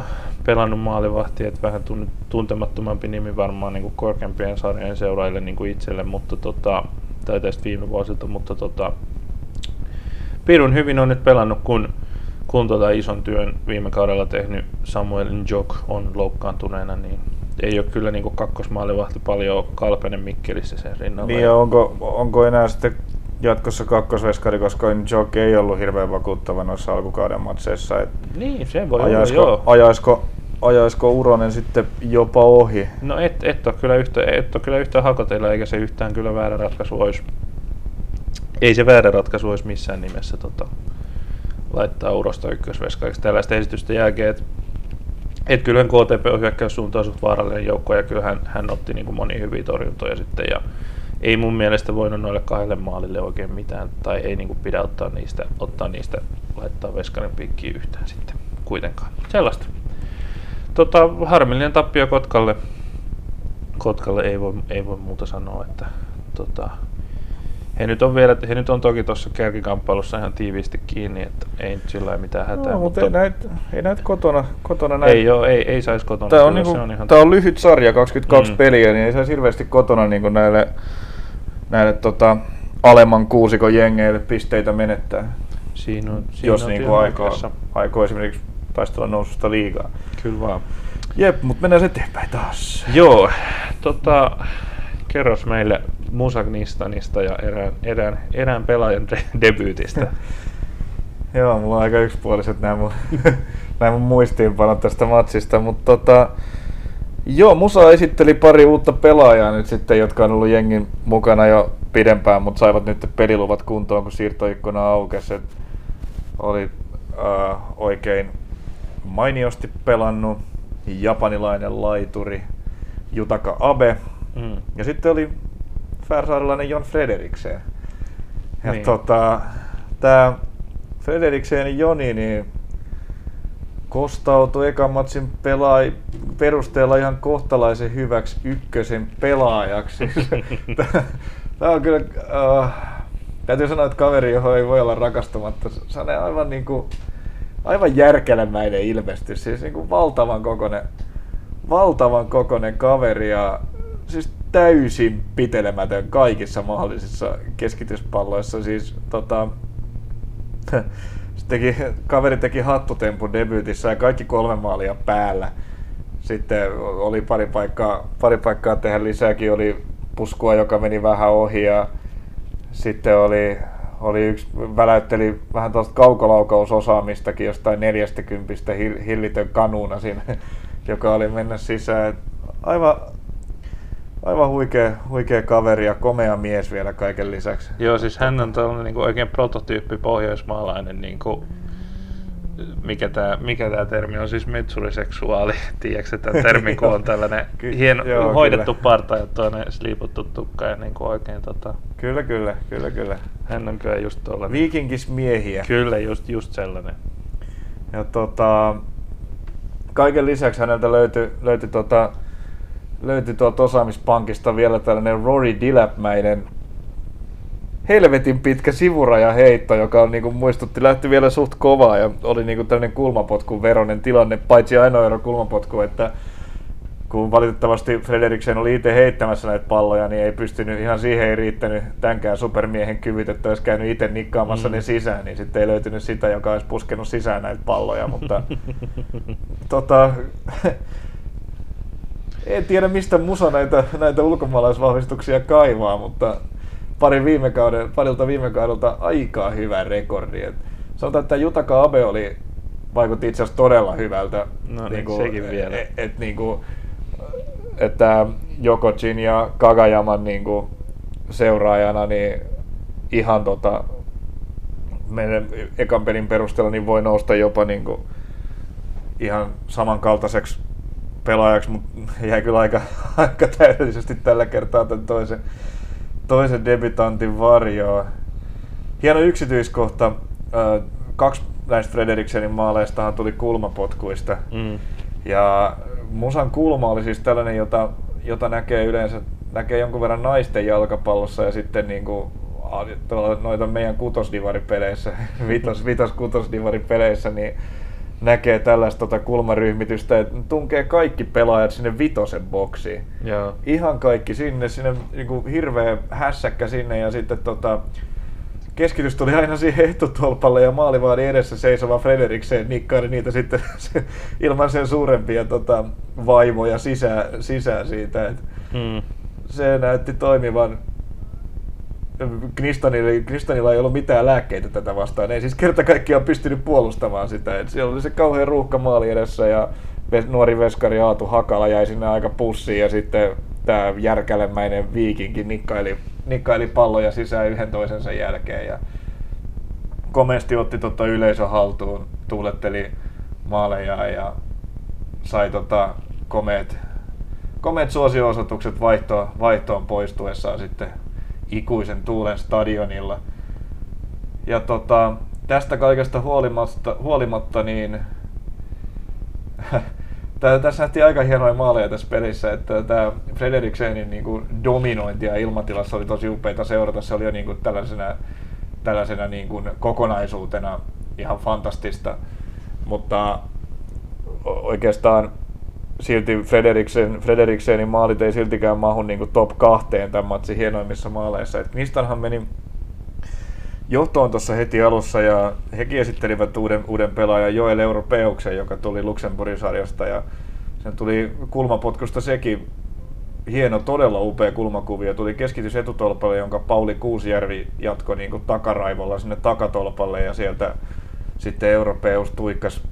pelannut maalivahti, että vähän tuntemattomampi nimi varmaan niin kuin korkeampien sarjojen seuraajille niin kuin itselle, mutta tota, tai tästä viime vuosilta, mutta tota, pirun hyvin on nyt pelannut, kun kun tuota ison työn viime kaudella tehnyt Samuel Njok on loukkaantuneena, niin ei ole kyllä niin kakkosmaalivahti paljon kalpenen Mikkelissä sen rinnalla. Niin ja onko, onko enää sitten jatkossa kakkosveskari, koska Njok ei ollut hirveän vakuuttava noissa alkukauden matseissa. Et niin, se voi ajaisko, olla joo. Ajaisko, ajaisko Uronen sitten jopa ohi? No et, et ole kyllä yhtä, et ole kyllä yhtään hakoteilla, eikä se yhtään kyllä väärä ratkaisu olisi. Ei se väärä ratkaisu olisi missään nimessä. Tota. Laittaa Urosta ykkösveskariksi tällaista esitystä jälkeen, että et kyllähän K T P on hyökkäyssuuntaan suht vaarallinen joukko ja kyllähän hän otti niin kuin monia hyviä torjuntoja sitten ja ei mun mielestä voinut noille kahdelle maalille oikein mitään tai ei niin kuin pidä ottaa niistä, ottaa niistä laittaa veskarin piikkiin yhtään sitten kuitenkaan. Sellaista. Tota, harmillinen tappio Kotkalle. Kotkalle ei voi, ei voi muuta sanoa, että tota, He nyt on, vielä, he nyt on toki tuossa kärkikamppailussa ihan tiiviisti kiinni, että ei nyt sillä mitään hätää. No, mutta ei näitä näit kotona, kotona näitä. Ei joo, ei, ei saisi kotona. Tämä on, niinku, on, ihan... on lyhyt sarja, kaksikymmentäkaksi mm. peliä, niin ei saisi hirveästi kotona niinku näille, näille tota, alemman kuusikon jengeille pisteitä menettää. Siinä on, siinä jos niin aikoo esimerkiksi taistella noususta liigaa. Kyllä vaan. Jep, mutta mennään eteenpäin taas. Joo, tota, kerros meille Musagnistanista ja erään, erään, erään pelaajan de- debyytistä. Joo, mulla on aika yksipuoliset nämä mun, mun muistiinpanot tästä matsista, mutta tota, joo, Musa esitteli pari uutta pelaajaa nyt sitten, jotka on ollut jengin mukana jo pidempään, mutta saivat nyt peliluvat kuntoon, kun siirtoikkuna aukesi. Oli äh, oikein mainiosti pelannut japanilainen laituri Jutaka Abe, mm. ja sitten oli färsaarilainen John Fredriksen. Ja niin. tota, tää Fredriksen Joni niin kostautui ekan matsin pelaaj- perusteella ihan kohtalaisen hyväksi ykkösen pelaajaksi. Tää on kyllä, äh, täytyy sanoa, että kaveri, johon ei voi olla rakastumatta, se on aivan niinku aivan järkelemäinen ilmestys, siis niinku valtavan kokoinen, valtavan kokoinen kaveri ja siis täysin pitelemätön kaikissa mahdollisissa keskityspalloissa. Siis tota, teki, kaveri teki hattutempun debyytissä ja kaikki kolme maalia päällä. Sitten oli pari paikkaa, pari paikkaa tehdä lisääkin, oli puskua, joka meni vähän ohi ja sitten oli Oli yksi, väläytteli vähän tuosta kaukolaukausosaamistakin jostain neljästäkympistä hillitön kanuuna siinä, joka oli mennä sisään. Aivan, aivan huikea, huikea kaveri ja komea mies vielä kaiken lisäksi. Joo, siis hän on tällainen niin kuin oikein prototyyppi pohjoismaalainen, niin kuin, mikä tämä mikä tämä termi on, siis metsuriseksuaali, tiedätkö tämän termin, kun on tällainen Ky- hieno, joo, hoidettu kyllä. Parta ja toinen sliiputtu tukka ja niin kuin oikein tota... Kyllä, kyllä, kyllä, kyllä. Hän on kyllä just tollainen. Viikinkismiehiä. Kyllä, just, just sellainen. Ja tota, kaiken lisäksi häneltä löytyi, löytyi, tota, löytyi tuolta osaamispankista vielä tällainen Rory Dillap-mäinen helvetin pitkä sivurajaheitto, joka on, niin kuin muistutti, lähti vielä suht kovaa ja oli niin kuin tällainen kulmapotkun veroinen tilanne, paitsi ainoa ero kulmapotkuun, että kun valitettavasti Frederiksen oli itse heittämässä näitä palloja, niin ei pystynyt, ihan siihen ei riittänyt tämänkään supermiehen kyvyt, että olisi käynyt itse nikkaamassa mm. ne sisään, niin sitten ei löytynyt sitä, joka olisi puskenut sisään näitä palloja, mutta tota, en tiedä mistä Musa näitä, näitä ulkomaalaisvahvistuksia kaivaa, mutta Parin viime kauden, parilta viime kaudelta aikaa hyvä rekordi. Et sanotaan, että Jutaka Abe oli, vaikutti itse asiassa todella hyvältä. No niin, niinku, sekin vielä. Et, et, niinku, että Jokocin ja Kagayaman niinku, seuraajana niin ihan tota, meidän ekan pelin perusteella niin voi nousta jopa niinku, ihan samankaltaiseksi pelaajaksi, mutta jäi kyllä aika, aika täydellisesti tällä kertaa tämän toisen. Toisen debutantin varjoa. Hieno yksityiskohta. Kaksi näistä Frederiksenin maaleistahan tuli kulmapotkuista. Mm. Ja Musan kulma oli siis tällainen, jota, jota näkee yleensä näkee jonkun verran naisten jalkapallossa ja sitten niin kuin, noita meidän kutosdivaripeleissä, vitos, vitos kutosdivaripeleissä, niin näkee tällaista tota kulmaryhmitystä, että tunkee kaikki pelaajat sinne vitosen boksiin. Joo. Ihan kaikki sinne, sinne niinku hirveä hässäkkä sinne ja sitten tota, keskitys tuli aina siihen etutolpalle ja maalivahdin edessä seisova Frederiksen nikkaili niitä sitten ilman sen suurempia tota, vaimoja sisään, sisään siitä. Et hmm. Se näytti toimivan. Knistanilla ei ollut mitään lääkkeitä tätä vastaan, ei siis kerta kaikkiaan pystynyt puolustamaan sitä. Et siellä oli se kauhean ruuhka maali edessä ja nuori veskari Aatu Hakala jäi sinne aika pussiin ja sitten tämä järkälemäinen viikinki nikkaili, nikkaili palloja sisään yhden toisensa jälkeen. Ja komeasti otti tota yleisön haltuun, tuuletteli maaleja ja sai tota komeet, komeet suosio-osoitukset vaihtoon, vaihtoon poistuessaan sitten Ikuisen Tuulen stadionilla. Ja tota, tästä kaikesta huolimatta, huolimatta niin tässä nähtiin aika hienoja maaleja tässä pelissä, että tämä Frederiksenin niinku dominointia ilmatilassa oli tosi upeita seurata. Se oli jo niinku tällaisena, tällaisena niinku kokonaisuutena ihan fantastista, mutta oikeastaan silti Frederiksen, Frederiksenin maalit ei siltikään mahu niin top kahteen tämän matsin hienoimmissa maaleissa. Et Knistanhan meni johtoon tuossa heti alussa ja hekin esittelivät uuden, uuden pelaajan Joel Europeuksen, joka tuli Luxemburgin sarjasta ja sen tuli kulmapotkusta sekin. Hieno, todella upea kulmakuvio. Tuli keskitys etutolpalle, jonka Pauli Kuusijärvi jatkoi niin kuin takaraivolla sinne takatolpalle ja sieltä sitten Europeus tuikkas,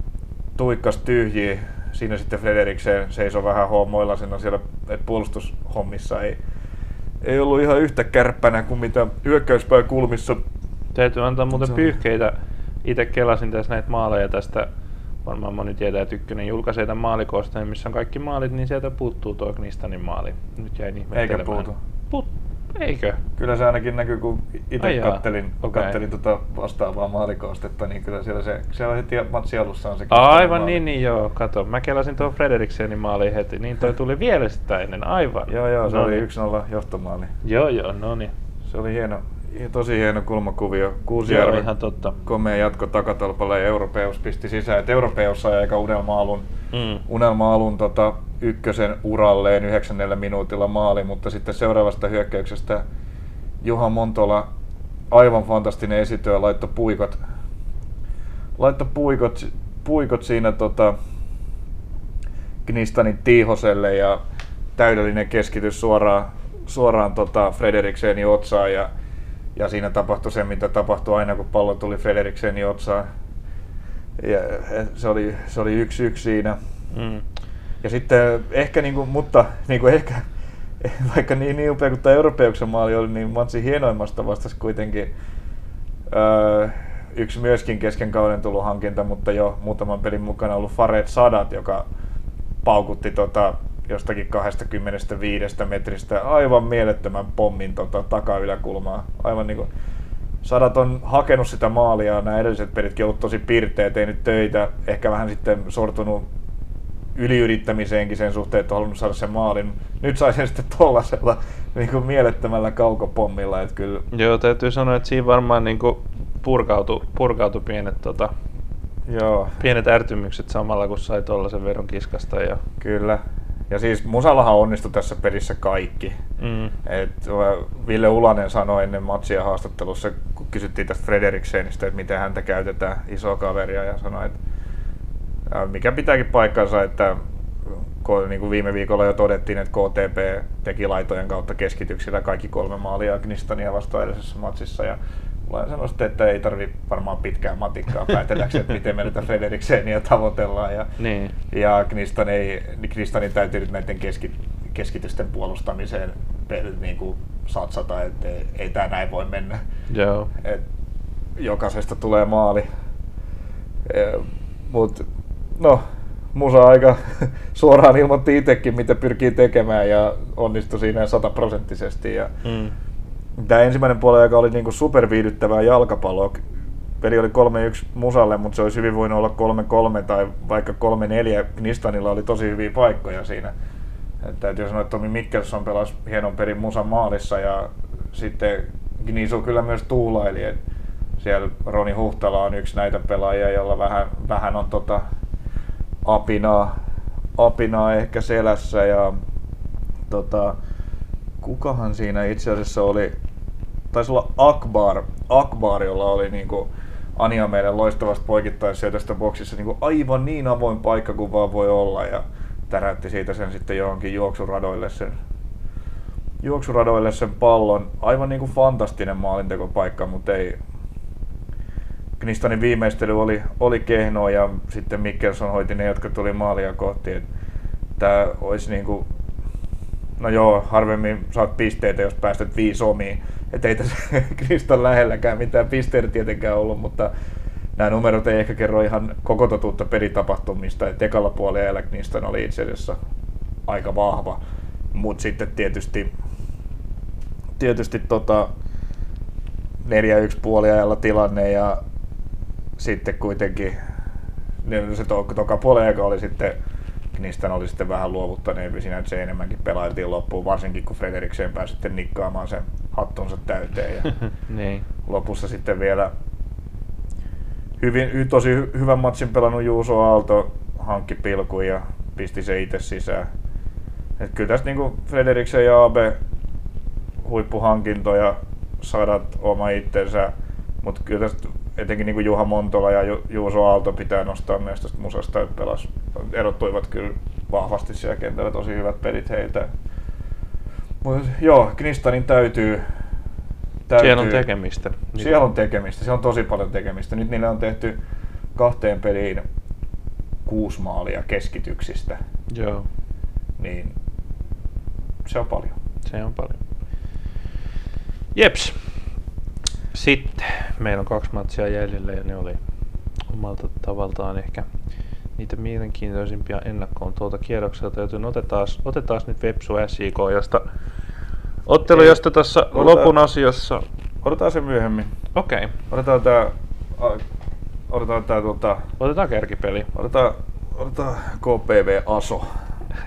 tuikkas tyhjiä. Siinä sitten Fredriksen seisoi vähän hoomoilla siinä siellä, että puolustushommissa ei, ei ollut ihan yhtä kärppänä kuin mitä hyökkäyspää kulmissa. Täytyy antaa muuten pyyhkeitä. Itse kelasin tässä näitä maaleja tästä. Varmaan moni tietää, että Ykkönen julkaisee tämän maalikoosteen, missä on kaikki maalit, niin sieltä puuttuu tuo Knistanin maali. Nyt jäin ihmettelemään. Eikä puutu? Put, eikö? Kyllä se ainakin näkyy, kun itse kattelin, okay. kattelin tuota vastaavaa maalikoostetta, niin kyllä siellä se, siellä heti matsi alussa on se Knistanin Aivan maali. Niin, niin joo, kato. Mä kelasin tuon Fredriksenin maaliin heti, niin toi tuli vielä sitä ennen, aivan. Joo joo, se noniin. Oli yksi nolla johtomaali. Joo joo, no niin. Se oli hieno. Tosi hieno kulmakuvio. Kuusijärvi komea jatko takatolpalle ja Europeus pisti sisään. Et Europeus sai aika unelma-alun, mm. unelma-alun tota, ykkösen uralleen yhdeksännellä minuutilla maali, mutta sitten seuraavasta hyökkäyksestä Juha Montola, aivan fantastinen esityö, laittoi puikot, laitto puikot, puikot siinä tota, Knistanin Tiihoselle ja täydellinen keskitys suoraan, suoraan tota Frederiksenin otsaan. Ja Ja siinä tapahtui se, mitä tapahtui aina, kun pallo tuli Frederiksenin otsaan. Ja se oli, se oli yksi yksi siinä. Mm. Ja sitten ehkä, niin kuin, mutta niin kuin ehkä, vaikka niin, niin upea kuin tämä Europeuksen maali oli, niin matsin hienoimmasta vastasi kuitenkin öö, yksi myöskin kesken kauden tullut hankinta, mutta jo muutaman pelin mukana ollut Fareed Saadat, joka paukutti tota, jostakin kaksikymmentäviisi metristä aivan mielettömän pommin tota, takayläkulmaa. Aivan niin kuin Sadat on hakenut sitä maalia ja nämä edelliset pelitkin ollut tosi pirteet, ei nyt töitä. Ehkä vähän sitten sortunut yliyrittämiseenkin sen suhteen, että on halunnut saada sen maalin. Nyt sai sen sitten tuollaisella niin kuin mielettömällä kaukopommilla. Että kyllä. Joo, täytyy sanoa, että siinä varmaan niin kuin purkautui, purkautui pienet... Tota... Joo. Pienet ärtymykset samalla, kun sai tuollaisen veron kiskasta. Ja... Kyllä. Ja siis Musallahan onnistui tässä pelissä kaikki. Mm. Et Ville Ulanen sanoi ennen matsia haastattelussa, kun kysyttiin tästä Frederiksenistä, että miten häntä käytetään, isoa kaveria, ja sanoi, että mikä pitääkin paikkansa, että niin kuin viime viikolla jo todettiin, että K T P teki laitojen kautta keskityksillä kaikki kolme maalia Knistania vastaan edellisessä matsissa. Ja sanoisin, että ei tarvitse varmaan pitkään matikkaa päätelläkseen, että miten me näitä Frederikseeniä tavoitellaan. Ja, niin. ja Knistanin täytyy nyt näiden keski, keskitysten puolustamiseen niin kuin satsata, että ei, ei tämä näin voi mennä. Joo. Et jokaisesta tulee maali. Mut, no, Musa aika suoraan ilmoitti itsekin, mitä pyrkii tekemään ja onnistui siinä sataprosenttisesti. Ja mm. Tämä ensimmäinen puoliaika oli niinku superviihdyttävää jalkapalloa. Peli oli kolme yksi Musalle, mutta se olisi hyvin voinut olla kolme kolme tai vaikka kolme neljä. Knistanilla oli tosi hyviä paikkoja siinä. Et täytyy sanoa, että Tomi Mikkelson pelasi hienon perin Musan maalissa ja sitten Gnisu kyllä myös tuulaili. Et siellä Roni Huhtala on yksi näitä pelaajia, jolla vähän, vähän on tota apinaa, apinaa ehkä selässä. Ja tota, kukahan siinä itse asiassa oli, taisi olla Akbar, Akbar jolla oli niinku Ania meidän loistavasta poikittaisyötöstä boksissa niinku aivan niin avoin paikka kuin vaan voi olla ja täräytti siitä sen sitten johonkin juoksuradoille sen, juoksuradoille sen pallon. Aivan niinku fantastinen maalintekopaikka, mutta ei... Knistanin viimeistely oli, oli kehnoa ja sitten Mikkelson hoiti ne, jotka tuli maalia kohti. Tää olisi niinku... No joo, harvemmin saat pisteitä, jos päästät viisi omiin. Et ei tässä Kristan lähelläkään mitään pisteitä tietenkään ollut, mutta nämä numerot ei ehkä kerro ihan koko totuutta pelitapahtumista. Et ekalla puolella Knistan oli itse asiassa aika vahva, mutta sitten tietysti, tietysti tota neljä yksi puoliajalla tilanne ja sitten kuitenkin se to, toka puoliaika oli sitten Knistan oli sitten vähän luovuttaneempi siinä, että se enemmänkin pelailtiin loppuun, varsinkin kun Frederiksen pääsi sitten nikkaamaan sen hattunsa täyteen. Ja niin. Lopussa sitten vielä hyvin, tosi hyvän matsin pelannut Juuso Aalto hankki pilkun ja pisti se itse sisään. Et kyllä tässä niin Frederiksen ja Abe huippuhankintoja, Sadat oma itsensä, Mutta kyllä tästä etenkin niin kuin Juha Montola ja Juuso Aalto pitää nostaa myös tästä musasta, että pelas. Erottuivat kyllä vahvasti siellä kentällä, tosi hyvät pelit heiltä. Mut joo, Knistanin täytyy, täytyy... Siellä on tekemistä. Siellä on tekemistä, siellä on tosi paljon tekemistä. Nyt niillä on tehty kahteen peliin kuusi maalia keskityksistä. Joo. Niin se on paljon. Se on paljon. Jeps. Sitten meillä on kaksi matsia jäljellä ja ne oli omalta tavaltaan ehkä niitä mielenkiintoisimpia ennakkoon tuolta kierrokselta, joten otetaan, otetaan nyt Vepsu S I K, josta ottelu, josta tuossa lopun osiossa... Odotetaan se myöhemmin. Okei. Okay. Odotetaan tää... Odotetaan tää tuota... Otetaan kärkipeli. Odotetaan, odotetaan K P V Aso.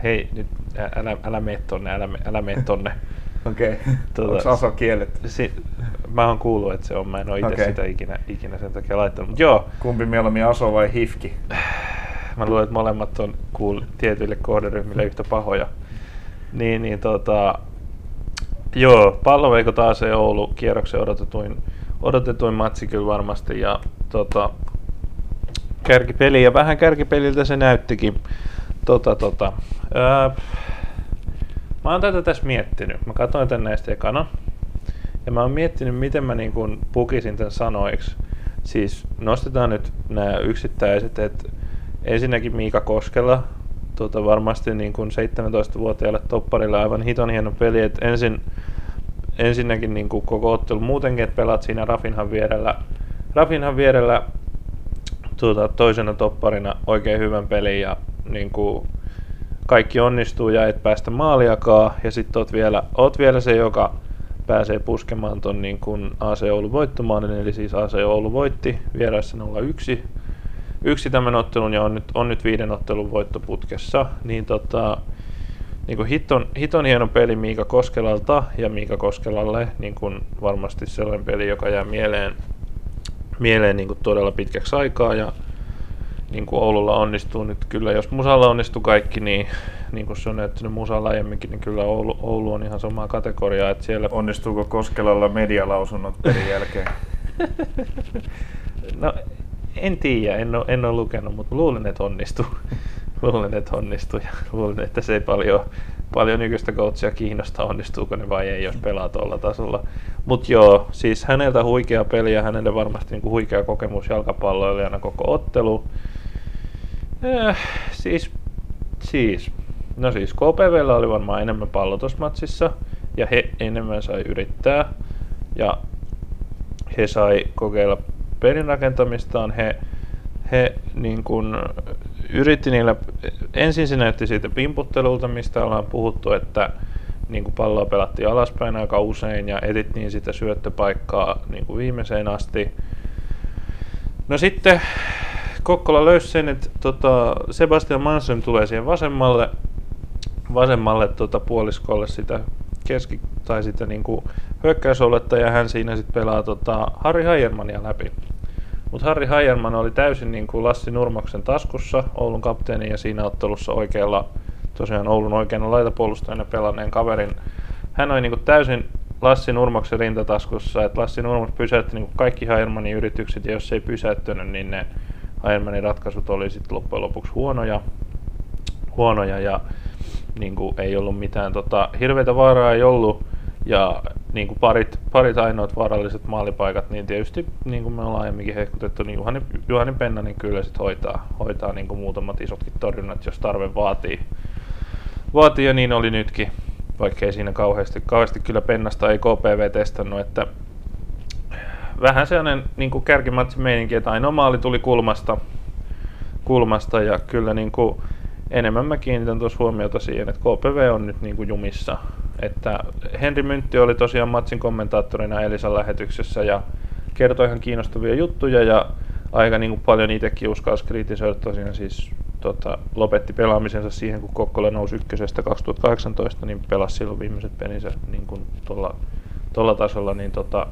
Hei, nyt älä, älä mene tonne, älä, älä mene tonne. Okei. Okay. Tuota, onks Aso kielletty? Si- Mä oon kuullut, että se on. Mä en oo ite okay. sitä ikinä, ikinä sen takia laittanut. Joo. Kumpi mieluummin, Aso vai H I F K? Mä luulen, että molemmat on kuul- tietyille kohderyhmille yhtä pahoja. Niin, niin tota... Joo, Palloveikko taas ei Oulu, kierroksen odotetuin, odotetuin matsi kyllä varmasti. Ja tota... Kärkipeli, ja vähän kärkipeliltä se näyttikin. Tota, tota... Öö, mä oon tätä tässä miettinyt. Mä katsoin tän näistä ekana. Ja mä oon miettinyt, miten mä niin kun pukisin tän sanoiksi. Siis nostetaan nyt nämä yksittäiset, että ensinnäkin Miika Koskela, tuota varmasti niin kun seitsemäntoistavuotiaalle topparille aivan hiton hieno peli, että ensin, ensinnäkin niin kun koko ottelu muutenkin, että pelaat siinä Rafinhan vierellä, Rafinhan vierellä tuota, toisena topparina oikein hyvän pelin ja niin kun kaikki onnistuu ja et päästä maaliakaan ja sitten oot vielä, oot vielä se, joka pääsee puskemaan ton niin kun A C Oulu voittomaan, eli siis A C Oulu voitti vieraissa nolla yksi. Yksi tämän ottelun ja on nyt, on nyt viiden ottelun voittoputkessa, niin tota niin kuin hiton, hiton hieno peli Miika Koskelalta ja Miika Koskelalle niin kuin varmasti sellainen peli, joka jää mieleen, mieleen niin kuin todella pitkäksi aikaa ja niin kuin Oululla onnistuu nyt kyllä, jos musalla onnistuu kaikki, niin, niin kuin se on näyttänyt musalla aiemminkin, niin kyllä Oulu, Oulu on ihan samaa kategoriaa, että siellä... Onnistuuko Koskelalla medialausunnot pelin jälkeen? No, en tiedä, en ole, en ole lukenut, mutta luulen, että onnistuu. Luulen, että onnistuu ja luulen, että se ei paljon, paljon nykyistä coachia kiinnosta, onnistuuko ne vai ei, jos pelaa tuolla tasolla. Mutta joo, siis häneltä huikea peli ja hänelle varmasti niinku huikea kokemus jalkapalloilijana koko ottelu. Eh, siis, siis, no siis K P V:llä oli varmaan enemmän pallo tuossa matsissa ja he enemmän sai yrittää ja he sai kokeilla pelin rakentamistaan, he, he niin kuin yritti niillä, ensin se näytti siitä pimputtelulta, mistä ollaan puhuttu, että niin kuin palloa pelattiin alaspäin aika usein ja etittiin sitä syöttöpaikkaa niin kuin viimeiseen asti. No sitten Kokkola löysi sen, että tota Sebastian Manström tulee siihen vasemmalle, vasemmalle tota puoliskolle sitä keski- tai sitä niin kuin hyökkäysoletta ja hän siinä sitten pelaa tota Harri Hajermania läpi. Mutta Harri Hajerman oli täysin niin kuin Lassi Nurmaksen taskussa, Oulun kapteeni, ja siinä ottelussa oikealla, tosiaan Oulun oikeana laitapuolustajana pelanneen kaverin. Hän oli niin kuin täysin Lassi Nurmaksen rintataskussa, että Lassi Nurmaks pysäytti niin kuin kaikki Hajermanin yritykset, ja jos ei pysäyttänyt, niin ne Hajermanin ratkaisut oli sitten loppujen lopuksi huonoja. huonoja ja niin kuin ei ollut mitään tota, hirveitä vaaraa ei ollut. Ja niin kuin parit, parit ainoat vaaralliset maalipaikat, niin tietysti niin kuin me ollaan aiemminkin hehkutettu, niin Juhani, Juhani Pennanen kyllä sit hoitaa, hoitaa niin kuin muutamat isotkin torjunnat, jos tarve vaatii. Vaatii ja niin oli nytkin, vaikkei siinä kauheasti, kauheasti kyllä Pennasta ei K P V testannut, että vähän sellainen niin kuin kärkimatsimeininki, että ainoa maali tuli kulmasta, kulmasta ja kyllä niin kuin enemmän mä kiinnitän tuossa huomiota siihen, että K P V on nyt niin kuin jumissa. Että Henri Myntti oli tosiaan matsin kommentaattorina Elisan lähetyksessä ja kertoi ihan kiinnostavia juttuja ja aika niin kuin paljon itsekin uskalsi kritisoida tosiaan siis tota, lopetti pelaamisensa siihen, kun Kokkola nousi ykkösestä kaksituhattakahdeksantoista, niin pelasi silloin viimeiset pelinsä niin kuin tuolla, tuolla tasolla, niin tota,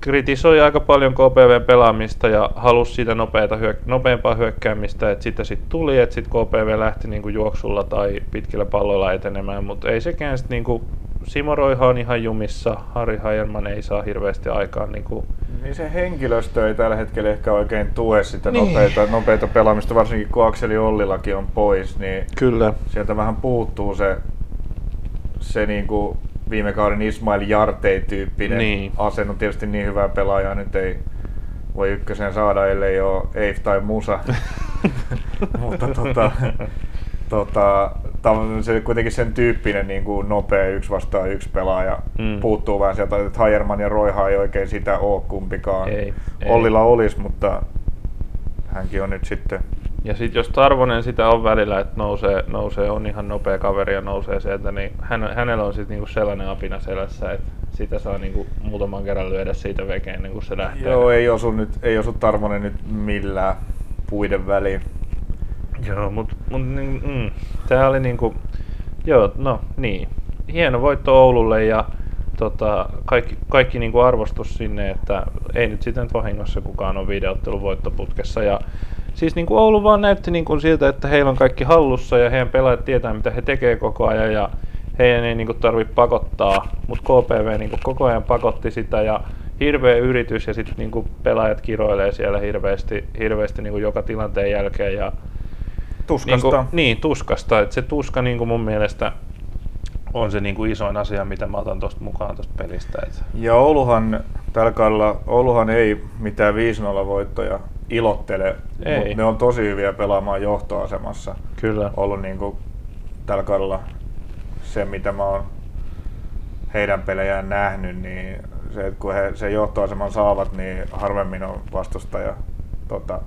kritisoi aika paljon K P V:n pelaamista ja halusi siitä nopeata hyök- nopeampaa hyökkäämistä, että sitä sitten tuli, että sitten K P V lähti niinku juoksulla tai pitkillä palloilla etenemään, mutta ei sekään sitten niinku Simo Roiho on ihan jumissa, Harri Hajerman ei saa hirveästi aikaan. Niin, kuin... niin se henkilöstö ei tällä hetkellä ehkä oikein tue sitä niin. nopeita, nopeita pelaamista, varsinkin kun Akseli Ollilakin on pois, niin kyllä. Sieltä vähän puuttuu se, se niin kuin viime kauden Ismail Jartei-tyyppinen niin. asenne. On tietysti niin hyvää pelaajaa, nyt ei voi ykköseen saada, ellei ole Eif tai Musa. Mutta tota, tota, se kuitenkin sen tyyppinen niin kuin nopea yksi vastaan yksi pelaaja mm. puuttuu vähän sieltä, että Hajerman ja Roiha ei oikein sitä ole kumpikaan. Ei, Ollila ei. Olisi, mutta hänkin on nyt sitten. Ja sitten jos Tarvonen sitä on välillä, että nousee, nousee on ihan nopea kaveri ja nousee sieltä, niin hän, hänellä on sitten niinku sellainen apina selässä, että sitä saa niinku muutaman kerran lyödä siitä vekeen ennen kuin se lähtee. Joo, ei osu, nyt, ei osu Tarvonen nyt millään puiden väliin. Joo, mutta mut, niin, mm, tämä oli niinku, joo, no niin, hieno voitto Oululle ja tota, kaikki, kaikki niinku arvostus sinne, että ei nyt sitten vahingossa kukaan ole videottelun voittoputkessa. Ja siis niin kuin Oulu vaan näytti niin kuin siltä, että heillä on kaikki hallussa ja heidän pelaajat tietää, mitä he tekee koko ajan ja heidän ei niin kuin tarvitse pakottaa, mutta K P V niin kuin koko ajan pakotti sitä ja hirveä yritys ja sitten niin kuin pelaajat kiroilee siellä hirveästi, hirveästi niin kuin joka tilanteen jälkeen. Ja tuskasta. Niin, kuin, niin tuskasta. Et se tuska niin kuin mun mielestä on se niin kuin isoin asia, mitä mä otan tuosta mukaan tuosta pelistä. Et. Ja Ouluhan, tällä kaudella, Ouluhan ei mitään viisi nolla voittoja ilottele, mutta ne on tosi hyviä pelaamaan johtoasemassa. Kyllä. Ollut niin kuin tällä kaudella se, mitä mä oon heidän pelejään nähnyt, niin se, että kun he sen johtoaseman saavat, niin harvemmin on vastustaja tota,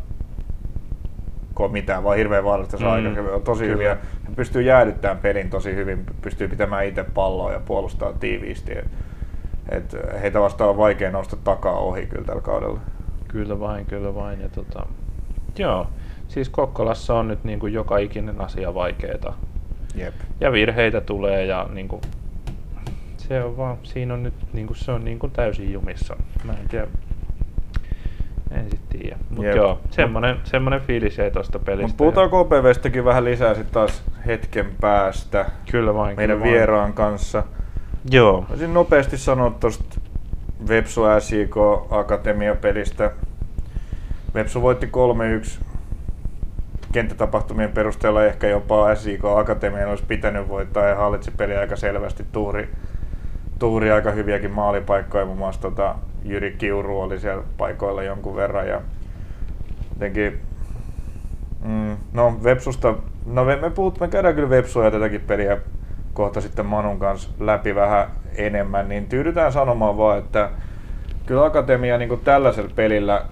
mitään, vaan hirveän vaarallista saa mm. aikaa. Tosi Kyllä. hyviä. He pystyy jäädyttämään pelin tosi hyvin, pystyy pitämään itse palloa ja puolustamaan tiiviisti. Et heitä vastaan on vaikea nousta takaa ohi kyllä tällä kaudella. Kyllä vain, kyllä vain. Ja tota, joo, siis Kokkolassa on nyt niin kuin joka ikinen asia vaikeeta. Jep. Ja virheitä tulee ja niin kuin, se on vaan, siinä on nyt niin kuin, se on niin kuin täysin jumissa. Mä en tiedä, en sit tiedä. Mut Jep. joo, semmonen, semmonen fiilis ei tosta pelistä. Mut puhutaan K P V:stäkin vähän lisää sit taas hetken päästä. Kyllä vain, meidän kyllä vieraan vain. Kanssa. Joo. Voisin nopeasti sanoa tosta Vepsu S J K Akatemia-pelistä. Vepsu voitti kolme yksi. Kenttätapahtumien perusteella ehkä jopa S J K Akatemian olisi pitänyt voittaa ja hallitsi peliä aika selvästi. Tuuri, tuuri aika hyviäkin maalipaikkoja, muun muassa tota Jyri Kiuru oli siellä paikoilla jonkun verran. Ja jotenkin, mm, no Vepsusta, no me, puhut, me käydään kyllä Vepsua ja tätäkin peliä kohta sitten Manun kanssa läpi vähän enemmän, niin tyydytään sanomaan vaan, että kyllä Akatemia niin kuin tällaisella pelillä,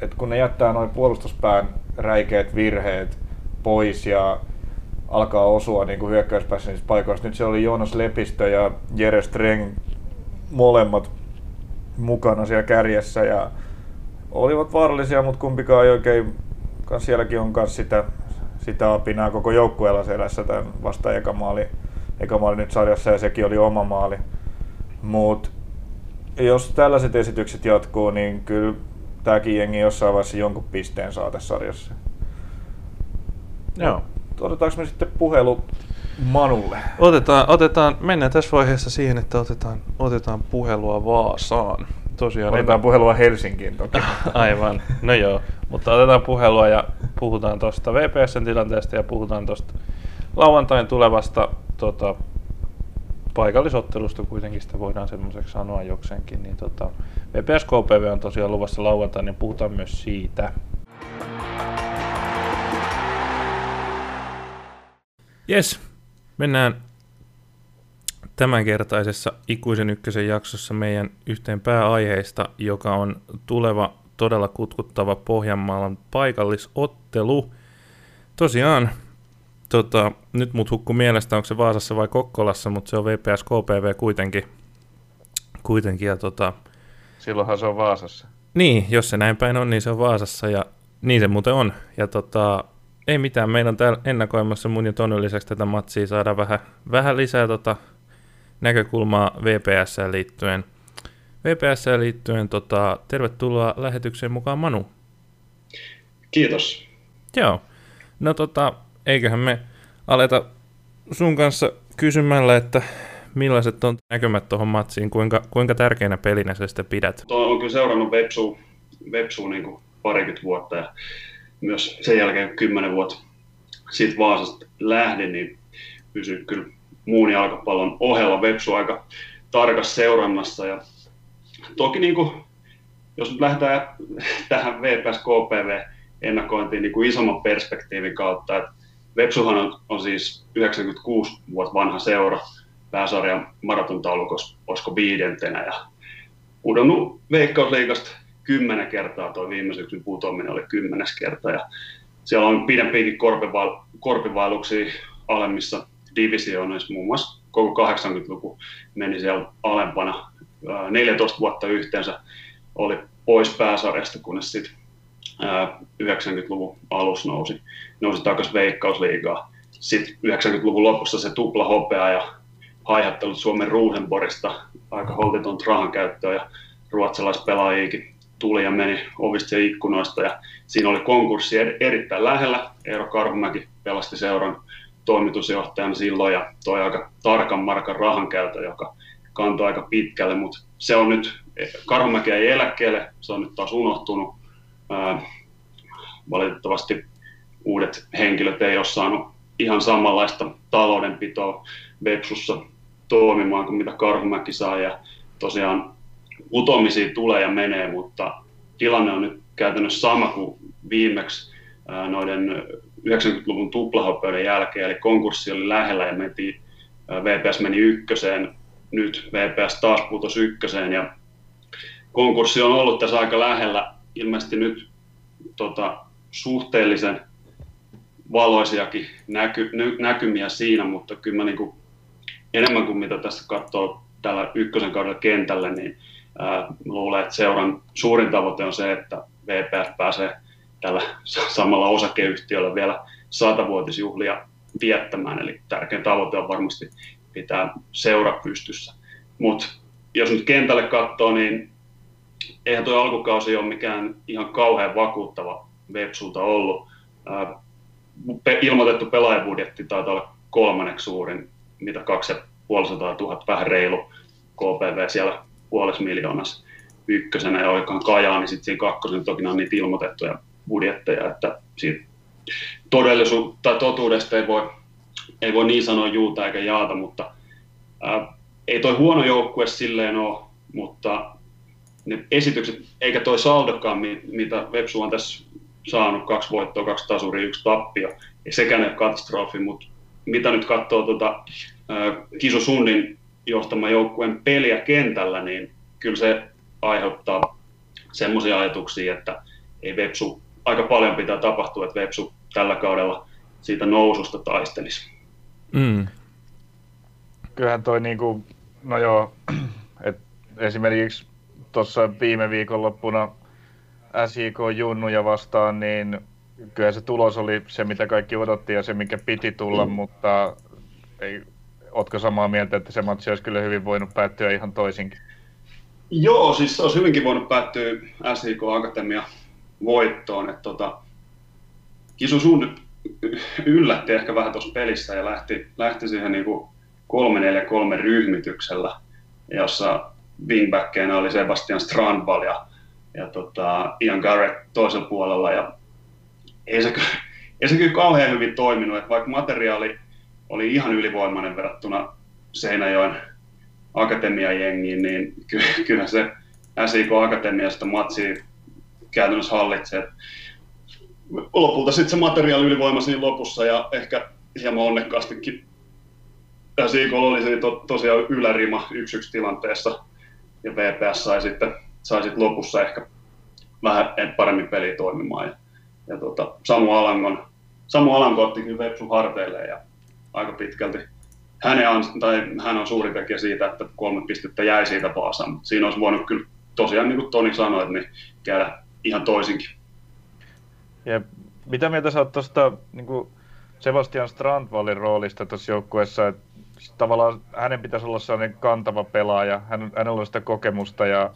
että kun ne jättää noin puolustuspään räikeät virheet pois ja alkaa osua niin kuin hyökkäyspäässä niissä paikoissa. Nyt se oli Joonas Lepistö ja Jere Streng molemmat mukana siellä kärjessä ja olivat vaarallisia, mutta kumpikaan ei oikein, sielläkin on myös sitä, sitä apinaa koko joukkueella selässä tämän vasta eka maali. Eka maali nyt sarjassa ja sekin oli oma maali. Mut jos tällaiset esitykset jatkuu, niin kyllä tämäkin jengi jossain vaiheessa jonkun pisteen saa tässä sarjassa. Joo. Otetaanko me sitten puhelu Manulle? Otetaan, otetaan, mennään tässä vaiheessa siihen, että otetaan, otetaan puhelua Vaasaan. Tosiaan otetaan puhelua Helsinkiin toki. Aivan, no joo. Mutta otetaan puhelua ja puhutaan tuosta V P S:n tilanteesta ja puhutaan tuosta lauantain tulevasta tota, paikallisottelusta, kuitenkin sitä voidaan semmoiseksi sanoa jokseenkin, niin tota, V P S K P V on tosiaan luvassa lauantaina, niin puhutaan myös siitä. Jes, mennään tämänkertaisessa Ikuisen Ykkösen jaksossa meidän yhteen pääaiheista, joka on tuleva todella kutkuttava Pohjanmaan paikallisottelu. Tosiaan, Tota, nyt mut hukku mielestä, onko se Vaasassa vai Kokkolassa, mutta se on V P S K P V kuitenkin. kuitenkin ja tota... Silloinhan se on Vaasassa. Niin, jos se näin päin on, niin se on Vaasassa ja niin se muuten on. Ja tota, ei mitään, meillä on täällä ennakoimassa mun ja Tonin lisäksi tätä matsia saada vähän, vähän lisää tota näkökulmaa V P S:ään liittyen. V P S:ään liittyen tota, tervetuloa lähetykseen mukaan Manu. Kiitos. Joo, no tota... Eiköhän me aleta sun kanssa kysymällä, että millaiset on näkymät tuohon matsiin, kuinka, kuinka tärkeänä pelinä sä sitä pidät? Tuo on kyllä seurannut Vepsua, Vepsua niin kuin parikymmentä vuotta ja myös sen jälkeen kymmenen vuotta siitä Vaasasta lähdin, niin pysyin kyllä muun jalkapallon ohella Vepsua aika tarkassa seurannassa. Ja toki niin kuin, jos nyt lähdetään tähän V P S K P V-ennakointiin niin kuin isomman perspektiivin kautta, että Vepsuhan on, on siis yhdeksänkymmentäkuusi vuotta vanha seura pääsarjan maratontaulukossa, olisiko viidentenä, ja pudonnut Veikkausliigasta kymmenen kertaa, toi viime syksyn putoaminen oli kymmenes kerta, ja siellä on pidempiäkin korpival- korpivailuksia alemmissa divisiooneissa, muun muassa koko kahdeksankymmentäluku meni siellä alempana, neljätoista vuotta yhteensä oli pois pääsarjasta, kunnes sitten yhdeksänkymmentäluvun alussa nousi, nousi takaisin Veikkausliigaan. Sitten yhdeksänkymmentäluvun lopussa se tupla hopea ja haihattelut Suomen Rosenborgista, aika holtiton rahan käyttöä ja ruotsalaispelaajiakin tuli ja meni ovista ja ikkunoista. Ja siinä oli konkurssi erittäin lähellä. Eero Karhumäki pelasti seuran toimitusjohtajana silloin ja toi aika tarkan markan rahan käytön, joka kantoi aika pitkälle, mutta se on nyt, Karhumäki ei eläkkeelle, se on nyt taas unohtunut. Valitettavasti uudet henkilöt ei ole saanut ihan samanlaista taloudenpitoa Vepsussa toimimaan kuin mitä Karhumäki saa, ja tosiaan putoamisia tulee ja menee, mutta tilanne on nyt käytännössä sama kuin viimeksi noiden yhdeksänkymmentäluvun tuplahopeuden jälkeen, eli konkurssi oli lähellä ja mentiin, V P S meni ykköseen, nyt V P S taas putosi ykköseen ja konkurssi on ollut tässä aika lähellä. Ilmeisesti nyt tota, suhteellisen valoisiakin näky, näkymiä siinä, mutta kyllä mä, niin kuin, enemmän kuin mitä tässä katsoo tällä ykkösen kaudella kentällä, niin ää, luulen, että seuran suurin tavoite on se, että V P S pääsee tällä samalla osakeyhtiöllä vielä satavuotisjuhlia viettämään, eli tärkein tavoite on varmasti pitää seura pystyssä. Mutta jos nyt kentälle katsoo, niin eihän tuo alkukausi ole mikään ihan kauhean vakuuttava Vepsulta ollut. Ilmoitettu pelaajabudjetti taitaa olla kolmanneksi suurin, mitä kaksisataaviisikymmentätuhatta, vähän reilu K P V siellä puolessa miljoonassa ykkösenä, ja olikaan Kajaa, niin sitten siinä kakkosen toki on niitä ilmoitettuja budjetteja, että siitä todellisuutta tai totuudesta ei voi, ei voi niin sanoa juuta eikä jaata, mutta ää, ei toi huono joukkue silleen ole, mutta ne esitykset, eikä toi saldokaan, mitä Vepsu on tässä saanut, kaksi voittoa, kaksi tasuria, yksi tappio, ei sekään ole katastrofi, mutta mitä nyt katsoo tuota, Kisu Sundin johtaman joukkueen peliä kentällä, niin kyllä se aiheuttaa semmoisia ajatuksia, että ei Vepsu, aika paljon pitää tapahtua, että Vepsu tällä kaudella siitä noususta taistelisi. Mm. Kyllähän toi niinku, no joo, että esimerkiksi tuossa viime viikonloppuna S J K junnuja vastaan, niin kyllä se tulos oli se, mitä kaikki odotti ja se, mikä piti tulla, mm. mutta ei, ootko samaa mieltä, että se matsi olisi kyllä hyvin voinut päättyä ihan toisinkin? Joo, siis olisi hyvinkin voinut päättyä S J K Akatemia voittoon. Että tota, Kisu Sun yllätti ehkä vähän tuossa pelissä ja lähti, lähti siihen niin kuin kolme neljä kolme ryhmityksellä, jossa wingbackeina oli Sebastian Strandvall ja, ja tota Ian Garrett toisella puolella, ja ei se, ei se kyllä kauhean hyvin toiminut, että vaikka materiaali oli ihan ylivoimainen verrattuna Seinäjoen Akatemia-jengiin, niin kyllä, kyllä se S I K Akatemia sitä matsia käytännössä hallitsee. Lopulta sitten se materiaali ylivoima siinä lopussa, ja ehkä hieman onnekkaastikin Siikolla oli se to, tosiaan ylärima yksi yksi tilanteessa, ja V P S sai sitten, sai sitten lopussa ehkä vähän paremmin peliä toimimaan. Ja, ja tuota, Samu Alangon, Samu Alanko otti kyllä Vepsun harteilleen, ja aika pitkälti hänen, tai hän on suuri tekijä siitä, että kolme pistettä jäi siitä Vaasaan, mutta siinä olisi voinut kyllä tosiaan, niin kuin Toni sanoi, niin käydä ihan toisinkin. Ja mitä mieltä sä oot tuosta niin kuin Sebastian Strandvallin roolista tuossa joukkueessa, että tavallaan hänen pitäisi olla sellainen kantava pelaaja, hän, hänellä on sitä kokemusta ja,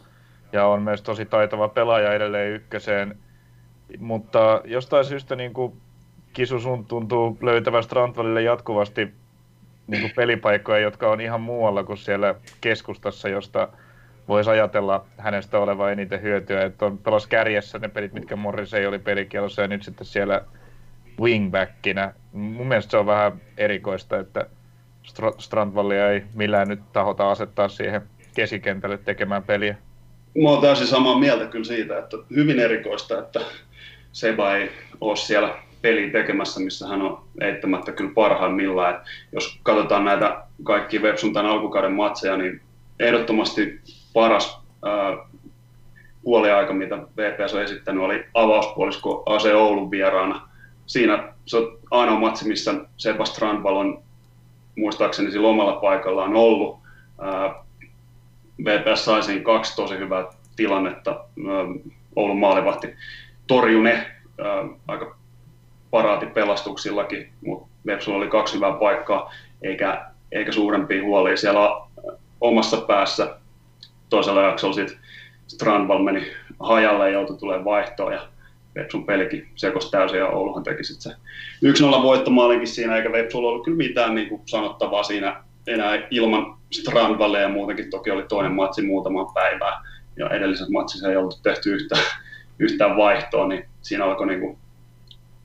ja on myös tosi taitava pelaaja edelleen ykköseen, mutta jostain syystä niin kuin Kisu Sun tuntuu löytävän Strandvallille jatkuvasti niinku pelipaikkoja, jotka on ihan muualla kuin siellä keskustassa, josta voisi ajatella hänestä olevan eniten hyötyä. Että on pelas kärjessä ne pelit, mitkä Morrissey oli pelikielossa, ja nyt sitten siellä wingbackinä. Mun mielestä se on vähän erikoista, että Str- Strandvallia ei millään nyt tahota asettaa siihen keskikentälle tekemään peliä. Mä oon täysin samaa mieltä kyllä siitä, että hyvin erikoista, että Seba ei ole siellä peliä tekemässä, missä hän on eittämättä kyllä parhaimmillaan. Et jos katsotaan näitä kaikkia Vepsun tämän alkukauden matseja, niin ehdottomasti paras ää, puoliaika, mitä V P S on esittänyt, oli avauspuolisko A C Oulun vieraana. Siinä se on ainoa matsi, missä Seba Strandvall on muistaakseni sillä omalla paikallaan ollut. Ää, V P S sai siinä kaksi tosi hyvää tilannetta. Ää, Oulun maalivahti torjui ne ää, aika paraati pelastuksillakin, mutta Vepsulla oli kaksi hyvää paikkaa, eikä, eikä suurempia huolia siellä omassa päässä. Toisella jaksolla sitten Strandvall meni hajalle ja joutui tulemaan vaihtoon, ja Vepsun pelikin sekosi täysin, ja Ouluhan teki sitten se yksi nolla voittomaalinkin siinä, eikä Vepsulla ollut kyllä mitään niin kuin sanottavaa siinä enää ilman Strandvallia, ja muutenkin toki oli toinen matsi muutaman päivää, ja edellisessä matsissa ei ollut tehty yhtään, yhtään vaihtoa, niin siinä alkoi niin kuin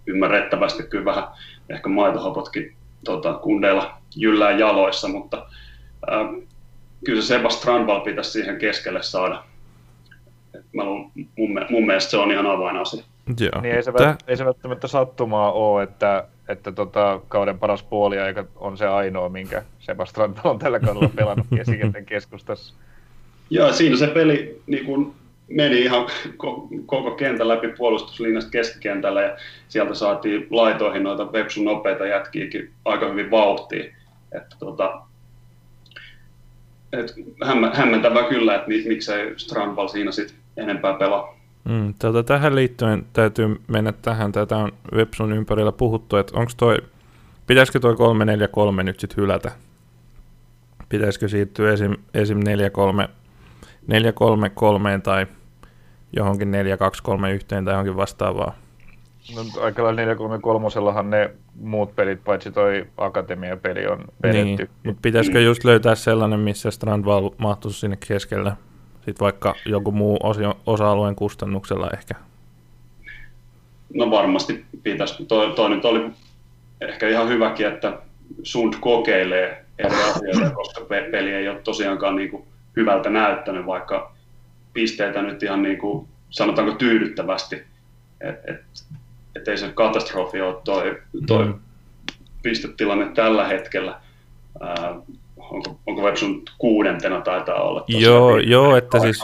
ymmärrettävästi kyllä vähän ehkä maitohapotkin tota, kundeilla jyllään jaloissa, mutta ää, kyllä se Seba Strandvall pitäisi siihen keskelle saada. Et mä luun, mun, mun mielestä se on ihan avainasia. Joo. Niin ei se, vält, ei se välttämättä sattumaa ole, että, että tota, kauden paras puoliaika on se ainoa, minkä Seba Strandvall on tällä kaudella pelannut keskikentän keskustassa. Joo, siinä se peli niin kun meni ihan koko kentän läpi puolustuslinjasta keskikentällä, ja sieltä saatiin laitoihin noita Vepsun nopeita jätkiäkin aika hyvin vauhtiin. Että tota, et hämmentävä kyllä, että miksei Strandvall siinä sitten enempää pelaa. Mm, tätä tähän liittyen täytyy mennä tähän, tätä on Vepsun ympärillä puhuttu, että onko toi, pitäisikö toi kolme neljä kolme nyt sitten hylätä? Pitäisikö siirtyä esim. esim neljä kolme kolme tai johonkin neljä kaksi kolme yhteen tai johonkin vastaavaa? No, aika lailla neljä kolme kolme ne muut pelit, paitsi toi Akatemia-peli on vedetty. Niin, mutta pitäisikö just löytää sellainen, missä Strandvall mahtuisi sinne keskellä, sitten vaikka joku muu osio, osa-alueen kustannuksella ehkä? No varmasti pitäisi. Toi, toi nyt oli ehkä ihan hyväkin, että Sund kokeilee eri asioita, koska peli ei ole tosiaankaan niin kuin hyvältä näyttänyt, vaikka pisteitä nyt ihan niin kuin, sanotaanko tyydyttävästi. Että et, et ei se katastrofi ole toi, toi mm. pistetilanne tällä hetkellä. Ää, onko onko Vepsun kuudentena taitaa olla? Joo, joo, että siis,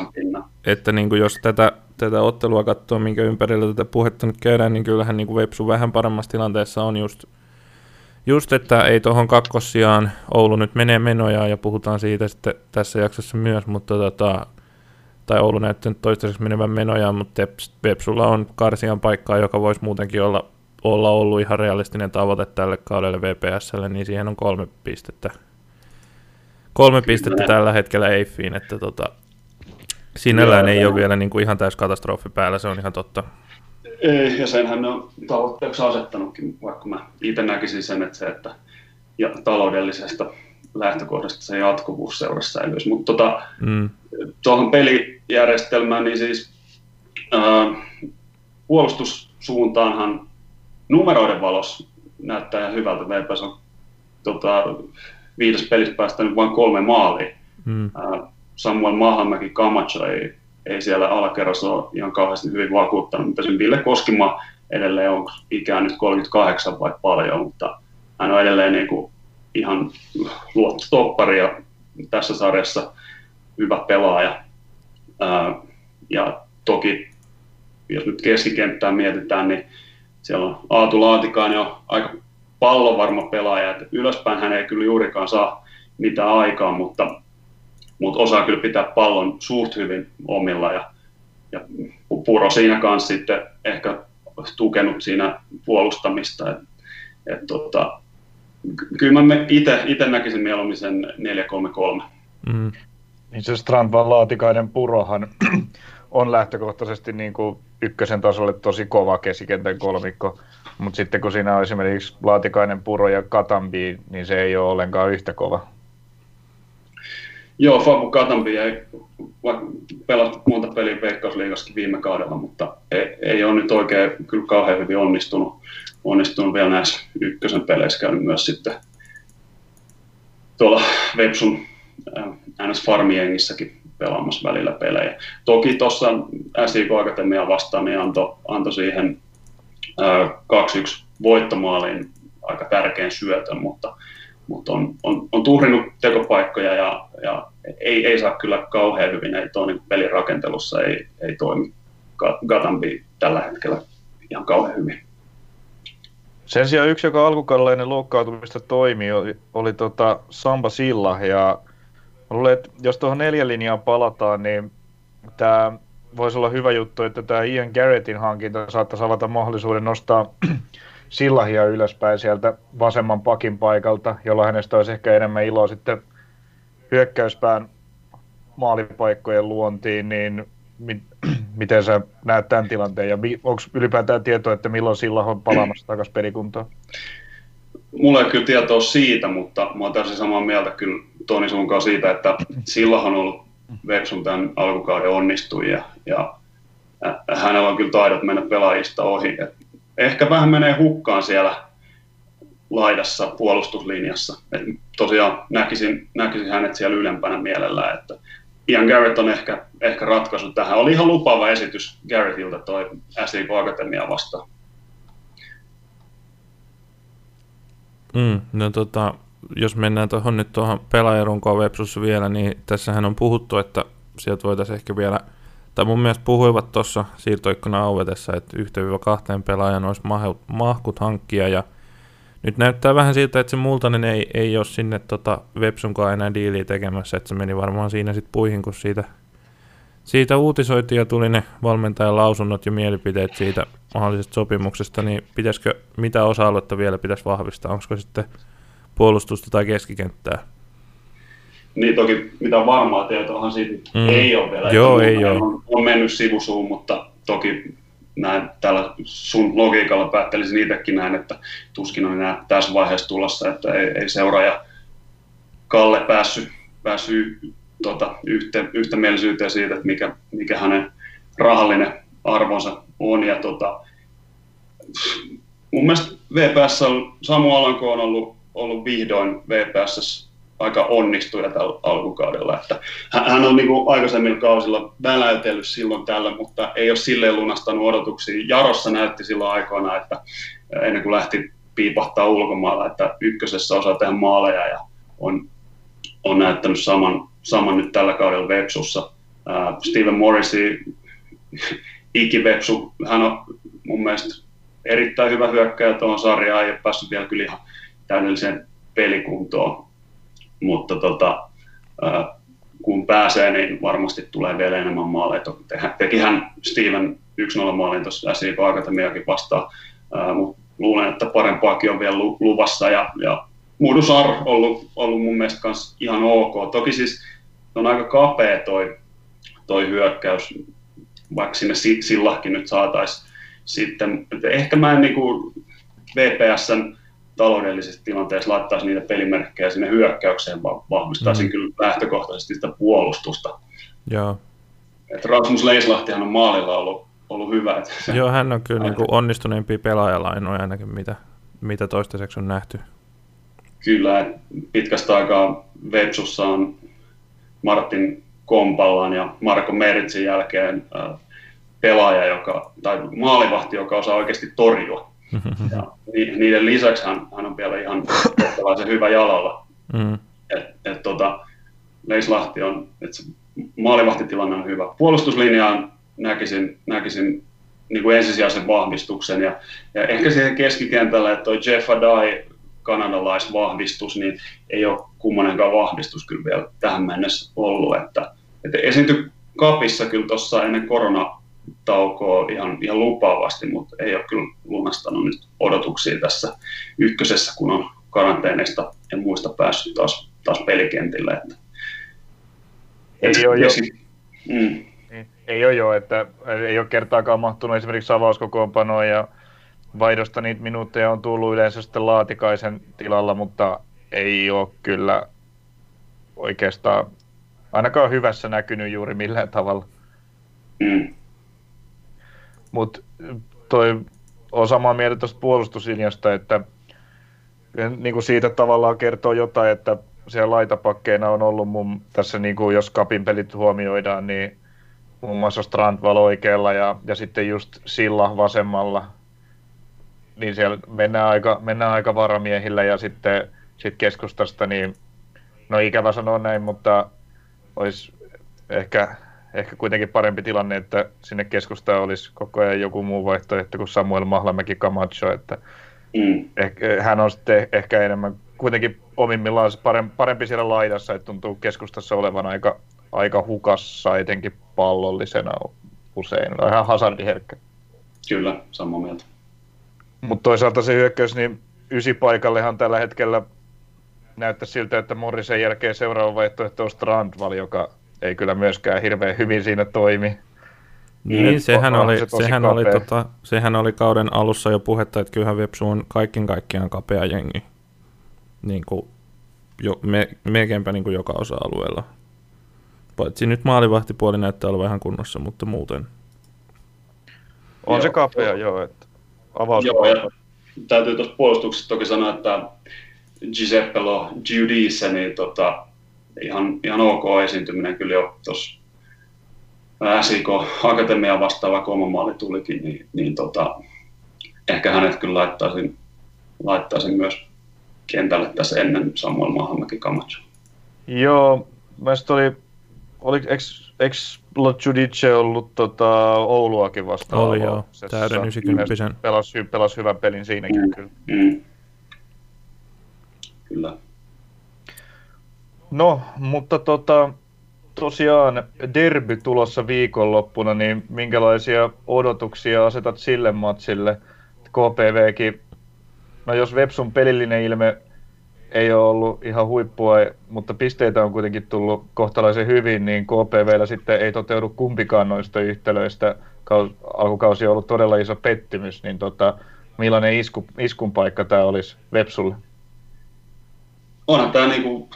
että niin kuin jos tätä, tätä ottelua katsoo, minkä ympärillä tätä puhetta nyt käydään, niin kyllähän niin kuin Vepsu vähän paremmassa tilanteessa on just, just että ei tuohon kakkossiaan Oulu nyt menee menojaan, ja puhutaan siitä sitten tässä jaksossa myös, mutta tota, tai Oulu näyttää nyt toistaiseksi menevän menojaan, mutta Vepsulla on karsian paikkaa, joka voisi muutenkin olla, olla ollut ihan realistinen tavoite tälle kaudelle V P S:lle, niin siihen on kolme pistettä. Kolme pistettä tällä hetkellä Eiffiin, että tota, sinällään ei ole vielä niin kuin ihan täys katastrofi päällä, se on ihan totta. Ei, ja senhän ne on tavoitteeksi asettanutkin, vaikka mä itse näkisin sen, että se, että ja taloudellisesta lähtökohdasta se jatkuvuus seurassa säilyisi. Mutta tota, mm. tuohon pelijärjestelmään, niin siis ää, puolustussuuntaanhan numeroiden valossa näyttää ihan hyvältä. V P S on tota, viides pelissä päästänyt vain kolme maalia. Mm. Ää, Samuel Mahamäki Camacho ei, ei siellä alakerrassa ole ihan kauheasti hyvin vakuuttanut, mutta sen Ville Koskimaa edelleen on ikään nyt kolmekymmentäkahdeksan vai paljon, mutta hän on edelleen niin kuin ihan luottotoppari ja tässä sarjassa hyvä pelaaja. Ää, ja toki, jos nyt keskikenttää mietitään, niin siellä on Aatu Laatikainen on aika pallonvarma pelaaja. Et ylöspäin hän ei kyllä juurikaan saa mitään aikaa, mutta, mutta osaa kyllä pitää pallon suht hyvin omilla. Ja, ja Puro siinä kanssa sitten ehkä tukenut siinä puolustamista. Et, et tota, kyllä mä itse näkisin mieluummin sen neljä kolme kolme. Mm. Niin se Strandvall, Laatikainen, Purohan on lähtökohtaisesti niin kuin ykkösen tasolle tosi kova keskikentän kolmikko. Mutta sitten kun siinä on esimerkiksi Laatikainen, Puro ja Katambi, niin se ei ole ollenkaan yhtä kova. Joo, Fabu Katambi ei pelattu monta peliä Veikkausliigassakin viime kaudella, mutta ei, ei ole nyt oikein kyllä kauhean hyvin onnistunut. Onnistunut vielä näissä ykkösen peleissä, käynyt myös sitten tuolla Vepsun N S-farmiengissäkin pelaamassa välillä pelejä. Toki tuossa S I K Akatemiaa vastaan niin antoi anto siihen kaksi yksi voittomaaliin aika tärkeän syötön, mutta, mutta on, on, on tuhrinut tekopaikkoja ja, ja ei, ei saa kyllä kauhean hyvin. Ei tuo niin pelirakentelussa ei, ei toimi Gatambi tällä hetkellä ihan kauhean hyvin. Sen sijaan yksi, joka alkukaudella ennen loukkaantumista toimi, oli, oli tota Samba Silla. Ja luulen, että jos tuohon neljän linjaan palataan, niin tämä voisi olla hyvä juttu, että tämä Ian Garrettin hankinta saattaisi avata mahdollisuuden nostaa Sillahia ylöspäin sieltä vasemman pakin paikalta, jolla hänestä olisi ehkä enemmän iloa sitten hyökkäyspään maalipaikkojen luontiin, niin mit, miten sä näet tämän tilanteen ja onko ylipäätään tietoa, että milloin Sillah on palaamassa takaisin pelikuntaan? Mulla ei kyllä tietoa siitä, mutta mä oon täysin samaa mieltä kyllä Toni sun kanssa siitä, että Sillah on ollut Vepsun tämän alkukauden onnistuja ja hänellä on kyllä taidot mennä pelaajista ohi. Et ehkä vähän menee hukkaan siellä laidassa puolustuslinjassa. Et tosiaan näkisin, näkisin hänet siellä ylempänä mielellään. Että Ian Garrett on ehkä, ehkä ratkaisu tähän. Oli ihan lupaava esitys Garrettilta toi S I K Akatemiaa vastaan. Mm, no tota... Jos mennään tuohon nyt tuohon pelaajarunkoon Vepsussa vielä, niin tässähän on puhuttu, että sieltä voitaisiin ehkä vielä, tai mun mielestä puhuivat tuossa siirtoikkunan auetessa, että yhdestä kahteen pelaajan olisi mahkut hankkia, ja nyt näyttää vähän siltä, että se Multanen ei, ei ole sinne tota Vepsunkaan enää diiliä tekemässä, että se meni varmaan siinä sitten puihin, kun siitä, siitä uutisoitiin ja tuli ne valmentajan lausunnot ja mielipiteet siitä mahdollisesta sopimuksesta, niin pitäisikö, mitä osa-aluetta vielä pitäisi vahvistaa, onko sitten puolustusta tai keskikenttää. Niin toki, mitä varmaa tietoahan siitä mm. ei ole vielä. Joo, ei ole. On, on mennyt sivusuun, mutta toki näin, tällä sun logiikalla päättelisin itsekin näin, että tuskin on enää tässä vaiheessa tulossa, että ei, ei seuraaja Kalle päässyt päässy, tota, yhtä, yhtämielisyyteen siitä, että mikä, mikä hänen rahallinen arvonsa on. Ja, tota, mun mielestä V P S on Samu Alanko on ollut ollut vihdoin V P S aika onnistuja tällä alkukaudella. Että hän on niin kuin aikaisemmilla kausilla väläytellyt silloin tällä, mutta ei ole silleen lunastanut odotuksia. Jarossa näytti silloin aikoina, että ennen kuin lähti piipahtaa ulkomailla, että ykkösessä osaa tehdä maaleja ja on, on näyttänyt saman, saman nyt tällä kaudella Vepsussa. Äh, Steven Morrissey, ikivepsu, hän on mun mielestä erittäin hyvä hyökkäjä tuohon sarjaan, ei ole päässyt vielä kyllä ihan täydelliseen pelikuntoon, mutta tota, kun pääsee, niin varmasti tulee vielä enemmän maaleja. Tekihän Steven yksi nolla maalin tuossa S I K Akatemiaakin vastaan, mutta luulen, että parempaakin on vielä luvassa. Ja, ja Mudusar on ollut, ollut mun mielestä kans ihan ok. Toki siis on aika kapea toi, toi hyökkäys, vaikka sinne Sillahkin nyt saataisiin sitten. Ehkä mä en niinku V P S:n taloudellisessa tilanteessa laittaisi niitä pelimerkkejä sinne hyökkäykseen, vaan vahvistaisin mm. kyllä lähtökohtaisesti sitä puolustusta. Joo. Et Rasmus Leislahtihan on maalilla ollut, ollut hyvä. Joo, hän on kyllä niinku onnistuneempi pelaajalainoja ainakin, mitä, mitä toistaiseksi on nähty. Kyllä, pitkästä aikaa Vepsussa on Martin Kompallan ja Marko Meritsin jälkeen äh, pelaaja, joka, tai maalivahti, joka osaa oikeasti torjua. Ja niiden lisäksi hän, hän on vielä ihan kohtalaisen hyvä jalalla. Mm. Et, et, tota, Leislahti on, että maalivahtitilanne on hyvä. Puolustuslinjaan näkisin, näkisin niin kuin ensisijaisen vahvistuksen. Ja, ja ehkä siihen keskikentällä, että toi Jeff Adai, kanadalaisvahvistus, niin ei ole kummanenkaan vahvistus kyllä vielä tähän mennessä ollut. Että, että esiintyi kapissa kyllä tuossa ennen koronaa taukoa ihan, ihan lupaavasti, mutta ei ole kyllä lunastanut nyt odotuksia tässä ykkösessä, kun on karanteeneista ja muista päässyt taas, taas pelikentille. Että ei, et, ole esi- jo. Mm. ei, ei ole jo, että ei ole kertaakaan mahtunut esimerkiksi avauskokoonpanoon ja vaihdosta niitä minuutteja on tullut yleensä sitten Laatikaisen tilalla, mutta ei ole kyllä oikeastaan ainakaan hyvässä näkynyt juuri millään tavalla. Mm. Mutta toi on samaa mieltä tuosta puolustuslinjasta, että niinku siitä tavallaan kertoo jotain, että siellä laitapakkeina on ollut mun tässä, niinku, jos Cupin pelit huomioidaan, niin muun muassa Strandval oikealla ja, ja sitten just Silla vasemmalla. Niin siellä mennään aika, mennään aika varamiehillä ja sitten sit keskustasta, niin no ikävä sanoa näin, mutta olisi ehkä, ehkä kuitenkin parempi tilanne, että sinne keskustaan olisi koko ajan joku muu vaihtoehto kuin Samuel Mahlamäki Camacho, että mm. ehkä, hän on sitten ehkä enemmän kuitenkin omimmillaan parempi siellä laidassa, että tuntuu keskustassa olevan aika, aika hukassa, etenkin pallollisena usein, ihan hazardiherkkä. Kyllä, samaa mieltä. Mutta toisaalta se hyökkäys, niin ysi paikallehan tällä hetkellä näyttää siltä, että Morrisen jälkeen seuraava vaihtoehto on Strandval, joka ei kyllä myöskään hirveän hyvin siinä toimi. Niin, sehän oli, se sehän, oli tota, sehän oli kauden alussa jo puhetta, että kyllähän Vepsu on kaiken kaikkiaan kapea jengi. Niin kuin, jo, me, melkeinpä niin kuin joka osa-alueella. Paitsi nyt maalivahtipuoli näyttää olevan ihan kunnossa, mutta muuten. On se kapea, joo. joo että Joo, ja täytyy tuosta puolustuksesta toki sanoa, että Giuseppelo Giudice, niin tota, ihan, ihan ok esiintyminen kyllä jo tuossa S I K Akatemian vastaava kolmamaali tulikin, niin, niin tota, ehkä hänet kyllä laittaisin, laittaisin myös kentälle tässä ennen Samuel Mahamäki Camacho. Joo, mielestäni oli, oli eks, eks Giudice ollut tota, Ouluakin vastaan. Oli joo, täyden yhdeksänkymmentä. Pelasi, pelasi hyvän pelin siinäkin mm. kyllä. Mm. Kyllä. No, mutta tota, tosiaan derby tulossa viikonloppuna, niin minkälaisia odotuksia asetat sille matsille? K P V:kin, no jos Vepsun pelillinen ilme ei ole ollut ihan huippua, mutta pisteitä on kuitenkin tullut kohtalaisen hyvin, niin K P V:llä sitten ei toteudu kumpikaan noista yhtälöistä. Alkukausi on ollut todella iso pettymys, niin tota, millainen isku, iskun paikka tämä olisi Vepsulle? Onhan tämä niinku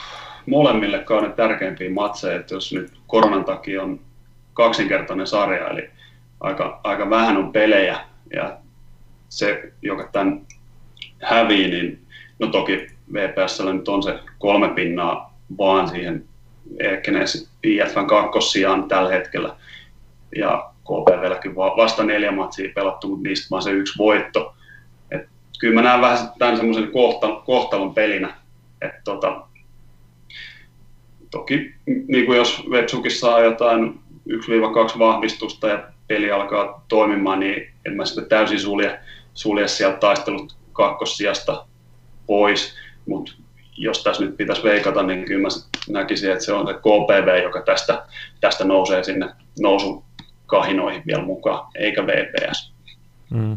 molemmille kauden tärkeimpiä matseja, että jos nyt koronan takia on kaksinkertainen sarja, eli aika, aika vähän on pelejä, ja se, joka tämän hävii, niin no toki V P S:llä nyt on se kolme pinnaa vaan siihen I F K:n kakkossijaan tällä hetkellä, ja K P V:lläkin vasta neljä matsia pelattu, mutta niistä vaan se yksi voitto. Et kyllä mä näen vähän tämän semmoisen kohtalon pelinä. Et tota, toki niin kuin jos Vepsukin saa jotain yksi kaksi vahvistusta ja peli alkaa toimimaan, niin en mä sitä täysin sulje, sulje sieltä taistelut kakkossijasta pois. Mutta jos tässä nyt pitäisi veikata, niin kyllä mä näkisin, että se on se K P V, joka tästä, tästä nousee sinne nousukahinoihin vielä mukaan, eikä V P S. Mm.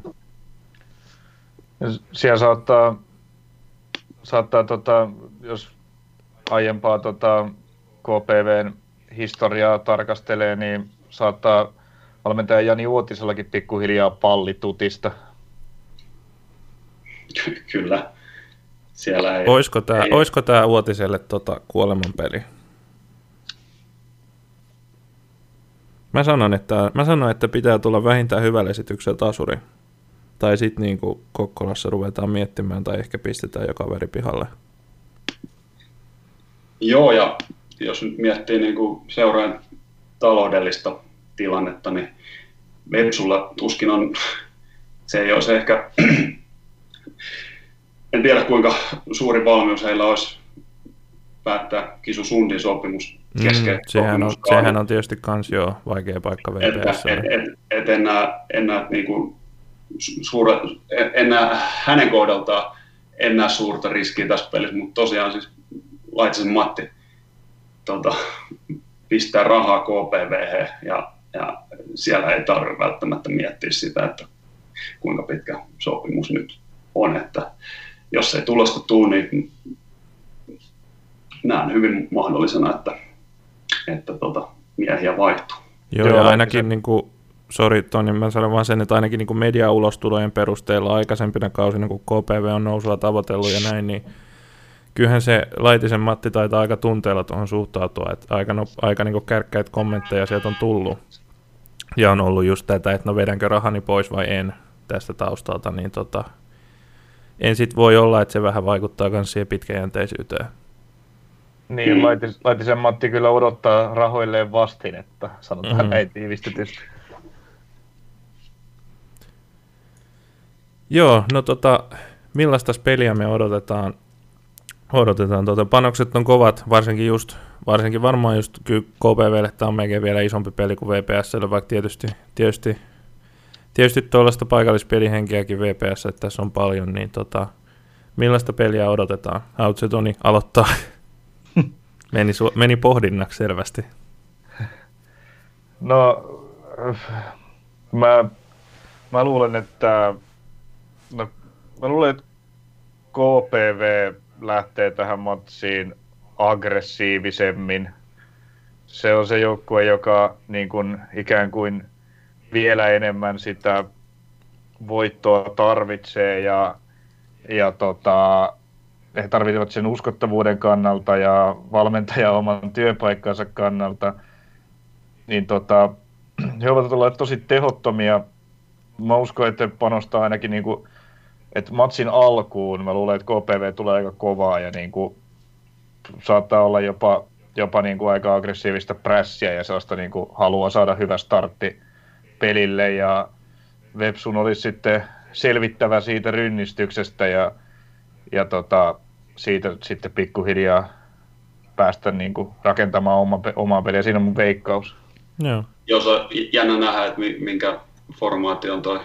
Siellä saattaa... Saattaa, tota, jos aiempaa tota, K P V:n historiaa tarkastelee, niin saattaa valmentaja Jani Uotisellakin pikkuhiljaa pallitutista. Kyllä. Siellä ei, oisko tämä, ei... oisko tämä Uotiselle tota, kuolemanpeli? Mä sanon, että, mä sanon, että pitää tulla vähintään hyvällä esityksellä tasuri. Tai sitten niin kuin Kokkolassa ruvetaan miettimään tai ehkä pistetään jo kaveri pihalle. Joo, ja jos nyt miettii niin kuin seuraajan taloudellista tilannetta, niin Vepsulla tuskin on, se ei olisi ehkä, en tiedä kuinka suuri valmius heillä olisi päättää Kisu Sundin sopimus kesken. Mm, sehän, on, sehän on tietysti kans joo, vaikea paikka V P S. Et, et, et, et enää, enää niin kuin Suura, en näe, hänen kohdaltaan en näe suurta riskiä tässä pelissä, mutta tosiaan siis Laitisen Matti tuota, pistää rahaa K P V:hen ja, ja siellä ei tarvitse välttämättä miettiä sitä, että kuinka pitkä sopimus nyt on. Että jos ei tulosta tule, niin näen hyvin mahdollisena, että, että tuota, miehiä vaihtuu. Joo, ja ainakin... Se, niin kuin... sori Toni, mä sanon vaan sen, että ainakin niin kuin mediaulostulojen perusteella aikaisempina kausina, kun K P V on nousulla tavoitellut ja näin, niin kyllähän se Laitisen Matti taitaa aika tunteella tuohon suhtautua, että aika, no, aika niin kuin kärkkäitä kommentteja sieltä on tullut. Ja on ollut just tätä, että no vedänkö rahani pois vai en tästä taustalta, niin tota, en sit voi olla, että se vähän vaikuttaa myös siihen pitkäjänteisyyteen. Niin, Laitis, Laitisen Matti kyllä odottaa rahoilleen vastinetta, sanotaan mm-hmm. näin tiivistetysti. Joo, no tota, millaista peliä me odotetaan? Odotetaan. Tuota, panokset on kovat, varsinkin just, varsinkin varmaan just K P V:lle tämä on melkein vielä isompi peli kuin V P S:lle, vaikka tietysti, tietysti, tietysti tuollaista paikallispelihenkeäkin V P S, että tässä on paljon, niin tota, millaista peliä odotetaan? Haluatko se Toni aloittaa? meni, su- meni pohdinnaksi selvästi. No, mä, mä luulen, että no, mä luulen, että K P V lähtee tähän matsiin aggressiivisemmin. Se on se joukkue, joka niin kuin, ikään kuin vielä enemmän sitä voittoa tarvitsee ja, ja tota, he tarvitsevat sen uskottavuuden kannalta ja valmentajan oman työpaikkansa kannalta. Niin, tota, he ovat olleet tosi tehottomia. Mä uskon, että panostaa ainakin niin kuin, et matsin alkuun mä luulen, että K P V tulee aika kovaa ja niin kuin, saattaa olla jopa, jopa niin kuin aika aggressiivista prässiä ja sellaista niin kuin, halua saada hyvä startti pelille. Ja Vepsun olisi sitten selvittävä siitä rynnistyksestä ja, ja tota, siitä sitten pikkuhiljaa päästä niin kuin, rakentamaan oma, omaa peliä. Siinä on mun veikkaus. No. Jos on jännä nähdä, että minkä formaatio on toi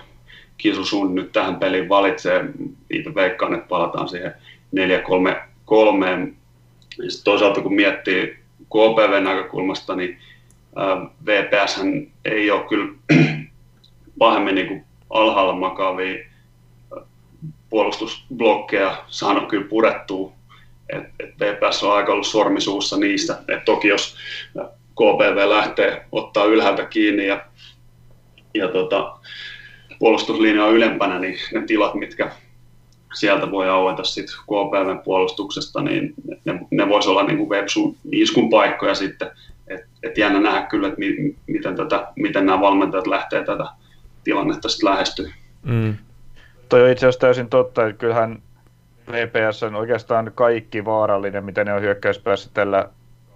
Kisu sun nyt tähän peliin valitsee. Itse veikkaan, että palataan siihen neljä kolme kolme. Toisaalta kun miettii K P V:n näkökulmasta, niin V P S ei ole kyllä pahemmin niin kuin alhaalla makaavia puolustusblokkeja saanut kyllä purettua. Et, et V P S on aika ollut sormisuussa niistä. Et toki jos K P V lähtee ottaa ylhäältä kiinni ja, ja tota, puolustuslinja on ylempänä, niin ne tilat, mitkä sieltä voi aueta sitten K P V:n puolustuksesta, niin ne, ne voisi olla niin kuin Vepsun iskun paikkoja sitten. Et, et jännä nähdä kyllä, että mi, miten, tätä, miten nämä valmentajat lähtee tätä tilannetta sitten lähestyä. Mm. Toi on itse asiassa täysin totta, että kyllähän V P S on oikeastaan kaikki vaarallinen, mitä ne on hyökkäyspäässä tällä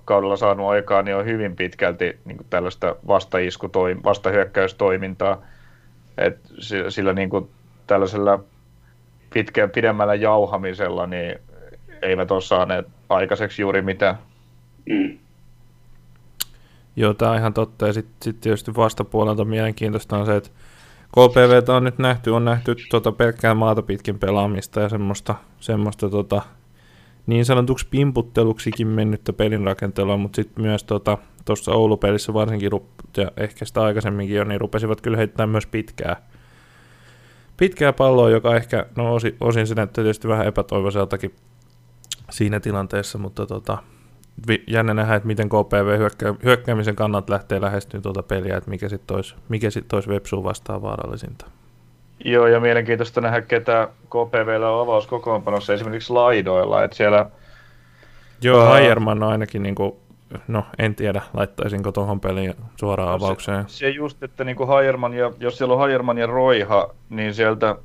kaudella saanut aikaan, niin on hyvin pitkälti niin kuin tällaista vastaiskutoim- vastahyökkäystoimintaa. Et sillä, sillä niin kuin tällaisella pitkään pidemmällä jauhamisella niin eivät ole saaneet aikaiseksi juuri mitään. Mm. Joo, tämä on ihan totta. Ja sitten sit tietysti vastapuolelta mielenkiintoista on se, että K P V:tä on nyt nähty, on nähty tota pelkkää maata pitkin pelaamista ja semmoista, semmoista tota, niin sanotuksi pimputteluksikin mennyttä pelinrakentelua, mutta sitten myös tuossa tota, Oulu-pelissä varsinkin, ja ehkä sitä aikaisemminkin jo, niin rupesivat kyllä heittämään myös pitkää, pitkää palloa, joka ehkä, no osin, osin se näyttää tietysti vähän epätoivoiseltakin siinä tilanteessa, mutta tota, jännä nähdä, että miten K P V hyökkä, hyökkäämisen kannat lähtee lähestymään tuota peliä, että mikä sitten olisi, sit olisi Vepsuun vastaan vaarallisinta. Joo, ja mielenkiintoista nähdä, ketä K P V:llä on avauskokoonpanossa, esimerkiksi laidoilla, että siellä... Joo, Hajerman on ainakin, niin kuin, no en tiedä, laittaisinko tuohon peliin suoraan avaukseen. Se, se just, että niin kuin Hajerman ja, jos siellä on Hajerman ja Roiha, niin sieltä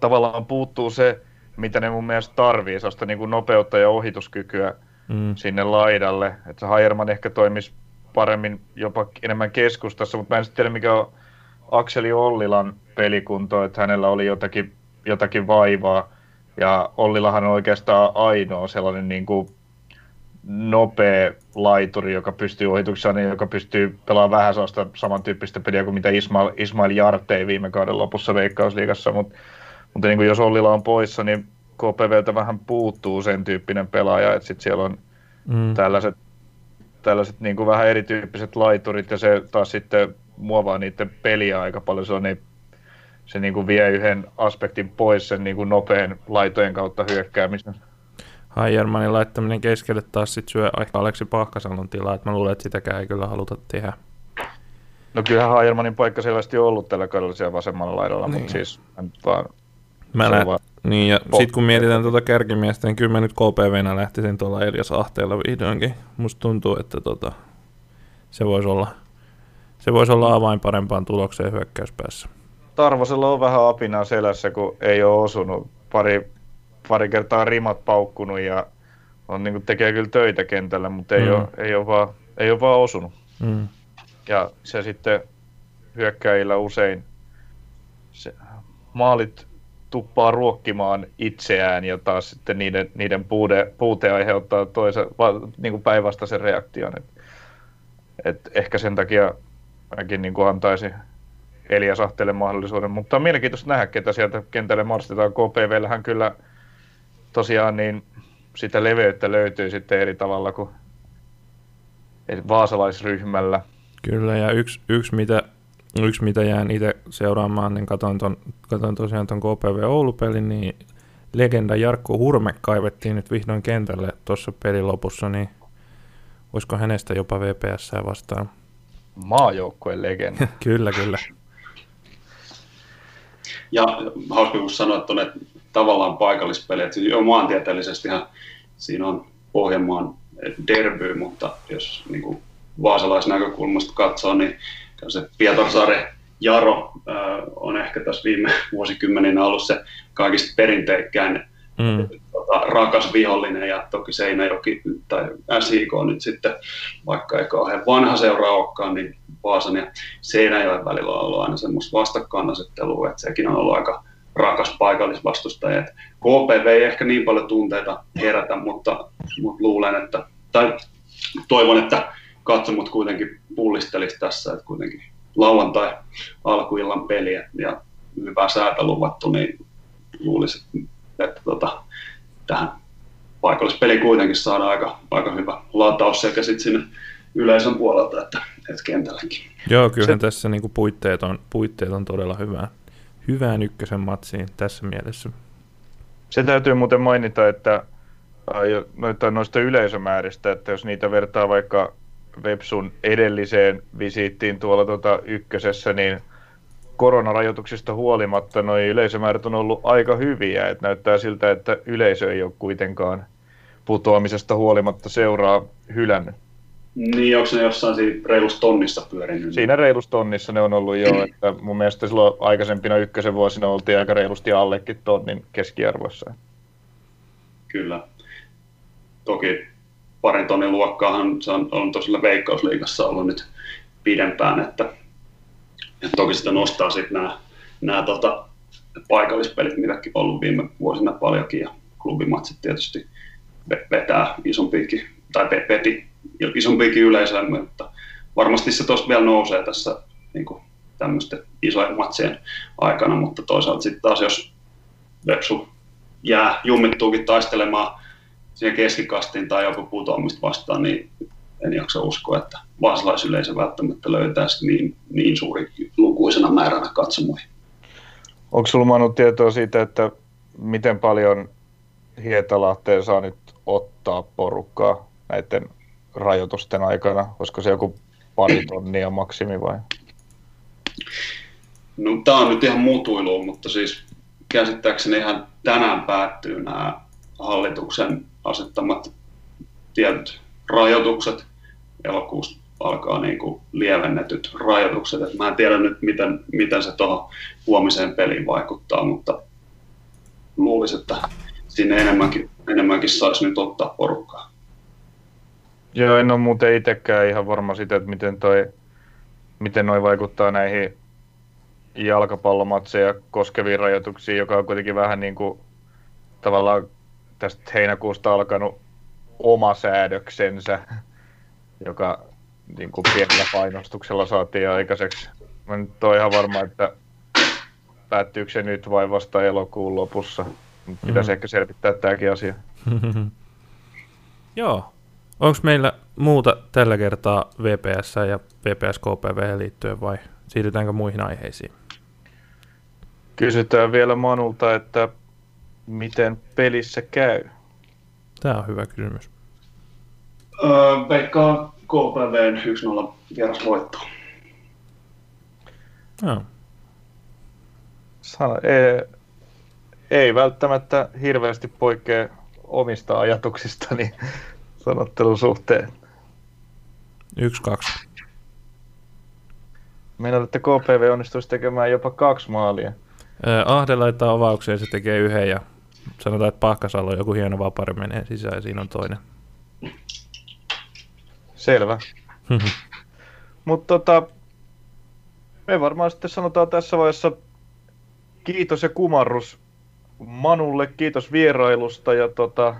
tavallaan puuttuu se, mitä ne mun mielestä tarvii, sellaista niin kuin nopeutta ja ohituskykyä mm. sinne laidalle. Että se Hajerman ehkä toimisi paremmin jopa enemmän keskustassa, mutta mä en sitten tiedä, mikä on Akseli Ollilan pelikunto, että hänellä oli jotakin, jotakin vaivaa, ja Ollilahan on oikeastaan ainoa sellainen niin kuin nopea laituri, joka pystyy ohituksena, joka pystyy pelaamaan vähän sellaista samantyyppistä peliä kuin mitä Ismail, Ismail Jartei viime kauden lopussa Veikkausliigassa, Mut, mutta niin kuin jos Ollila on poissa, niin K P V:ltä vähän puuttuu sen tyyppinen pelaaja, että sitten siellä on mm. tällaiset, tällaiset niin kuin vähän erityyppiset laiturit, ja se taas sitten muovaa niiden peliä aika paljon, se on niin, se niin kuin vie yhden aspektin pois sen niin kuin nopean laitojen kautta hyökkäämisen. Hajermanin laittaminen keskelle taas sit syö aika Aleksi Pahkasalon tilaa, että mä luulen, että sitäkään ei kyllä haluta tehdä. No kyllähän Hajermanin paikka selvästi on ollut tällä kaudella siellä vasemmalla laidalla, niin. Mutta siis en vaan... Mä nä... vaan... Niin, ja po- sitten kun mietitään tuota kärkimiestä, niin kyllä mä nyt K P V:nä lähtisin tuolla Elias Ahteella vihdoinkin. Musta tuntuu, että tota, se voisi olla, se vois olla avain parempaan tulokseen hyökkäyspäässä. Tarvosella on vähän apinaa selässä, kun ei ole osunut. Pari, pari kertaa rimat paukkunut ja on, niin kuin tekee kyllä töitä kentällä, mutta ei, mm. ole, ei, ole, vaan, ei ole vaan osunut. Mm. Ja se sitten hyökkäillä usein se, maalit tuppaa ruokkimaan itseään ja taas sitten niiden, niiden puute, puute aiheuttaa toisen, niin päinvastaisen reaktion. Et, et ehkä sen takia ainakin niin antaisin Elias Ahteelle mahdollisuuden, mutta on mielenkiintoista nähdä, ketä sieltä kentälle marssitaan. K P V:llähän kyllä tosiaan niin sitä leveyttä löytyy sitten eri tavalla kuin vaasalaisryhmällä. Kyllä, ja yksi, yksi, mitä, yksi mitä jään itse seuraamaan, niin katsoin, ton, katsoin tosiaan tuon K P V Oulu-pelin, niin legenda Jarkko Hurme kaivettiin nyt vihdoin kentälle tuossa pelin lopussa, niin olisiko hänestä jopa V P S:ää vastaan? Maajoukkueen legenda. Kyllä, kyllä. Ja hauska, kun sanoit tuonne tavallaan paikallispeleet, jo maantieteellisestihan siinä on Pohjanmaan derby, mutta jos niin kuin vaasalaisnäkökulmasta katsoo, niin se Pietarsaaren Jaro äh, on ehkä tässä viime vuosikymmeninä ollut se kaikista perinteikkään mm. tota, rakas vihollinen, ja toki Seinäjoki tai S I K nyt sitten, vaikka ei kauhean vanha seura olekaan, niin Vaasan ja Seinäjoen välillä on ollut aina semmoista vastakkainasettelua, että sekin on ollut aika rakas paikallisvastustaja. K P V ei ehkä niin paljon tunteita herätä, mutta, mutta luulen, että, tai toivon, että katsomot kuitenkin pullistelisi tässä, että kuitenkin lauantai alkuillan peliä ja hyvää säätä luvattu, niin luulisi, että tota, tähän paikallispeliin kuitenkin saadaan aika, aika hyvä lataus sekä sitten sinne yleisön puolelta että, että kentälläkin. Joo, kyllähän Se... tässä niinku puitteet, on, puitteet on todella hyvää, hyvään ykkösen matsiin tässä mielessä. Se täytyy muuten mainita, että noista yleisömääristä, että jos niitä vertaa vaikka Vepsun edelliseen visiittiin tuolla tuota ykkösessä, niin koronarajoituksista huolimatta nuo yleisömäärät on ollut aika hyviä. Et näyttää siltä, että yleisö ei ole kuitenkaan putoamisesta huolimatta seuraa hylännyt. Niin, onko ne jossain siinä reilussa tonnissa pyörinyt? Siinä reilussa tonnissa ne on ollut jo. Että mun mielestä silloin aikaisempina ykkösen vuosina oltiin aika reilusti allekin tonnin keskiarvossa. Kyllä. Toki parin tonnin luokkaahan se on, on tosiaan Veikkausliigassa ollut nyt pidempään, että, että toki sitä nostaa sitten nämä, nämä tota, paikallispelit, mitäkin ollut viime vuosina paljonkin, ja klubimatsit tietysti vetää isompiakin, tai veti isompiakin yleisöä, mutta varmasti se tuosta vielä nousee tässä niin kuin tämmöisten isojen matsien aikana, mutta toisaalta sitten taas jos Vepsu jää jummittuukin taistelemaan siihen keskikastiin tai joku putoamista vastaan, niin en jaksa uskoa, että vaasalaisyleisö välttämättä löytäisi niin, niin suuri lukuisena määränä katsomoihin. Onko sinulla Manu tietoa siitä, että miten paljon Hietalahteen saa nyt ottaa porukkaa näiden rajoitusten aikana? Olisiko se joku pari tonnia maksimi vai? No, tämä on nyt ihan mutuilu, mutta siis käsittääkseni ihan tänään päättyy nämä hallituksen asettamat tietyt rajoitukset. Elokuussa alkaa niin kuin lievennetyt rajoitukset. Et mä en tiedä nyt, miten, miten se tuohon huomiseen peliin vaikuttaa, mutta luulisin, että sinne enemmänkin, enemmänkin saisi nyt ottaa porukkaa. Joo, en ole muuten itsekään ihan varma sitä, että miten toi, miten noi vaikuttaa näihin jalkapallomatseja koskeviin rajoituksiin, joka on kuitenkin vähän niin kuin tavallaan tästä heinäkuusta alkanut oma säädöksensä, joka niin kuin pienellä painostuksella saatiin aikaiseksi. Mä nyt oon ihan varma, että päättyykö se nyt vai vasta elokuun lopussa. Pitäisi mm. ehkä selvittää tämäkin asia. Joo. Onko meillä muuta tällä kertaa V P S ja V P S K P V liittyen vai siirrytäänkö muihin aiheisiin? Kysytään vielä Manulta, että miten pelissä käy? Tämä on hyvä kysymys. Öö, veikkaa K P V:n yksi nolla vierasvoittoon. No. Sano, ei, ei välttämättä hirveästi poikkea omista ajatuksistani sanottelun suhteen. Yksi, kaksi. Meillä että K P V onnistuisi tekemään jopa kaksi maalia. Äh, Ahde laittaa ovauksia ja se tekee yhden ja sanotaan, että Pahkasalo joku hieno vapari menee sisään ja siinä on toinen. Selvä. Mutta tota, me varmaan sitten sanotaan tässä vaiheessa kiitos ja kumarrus Manulle, kiitos vierailusta ja tota,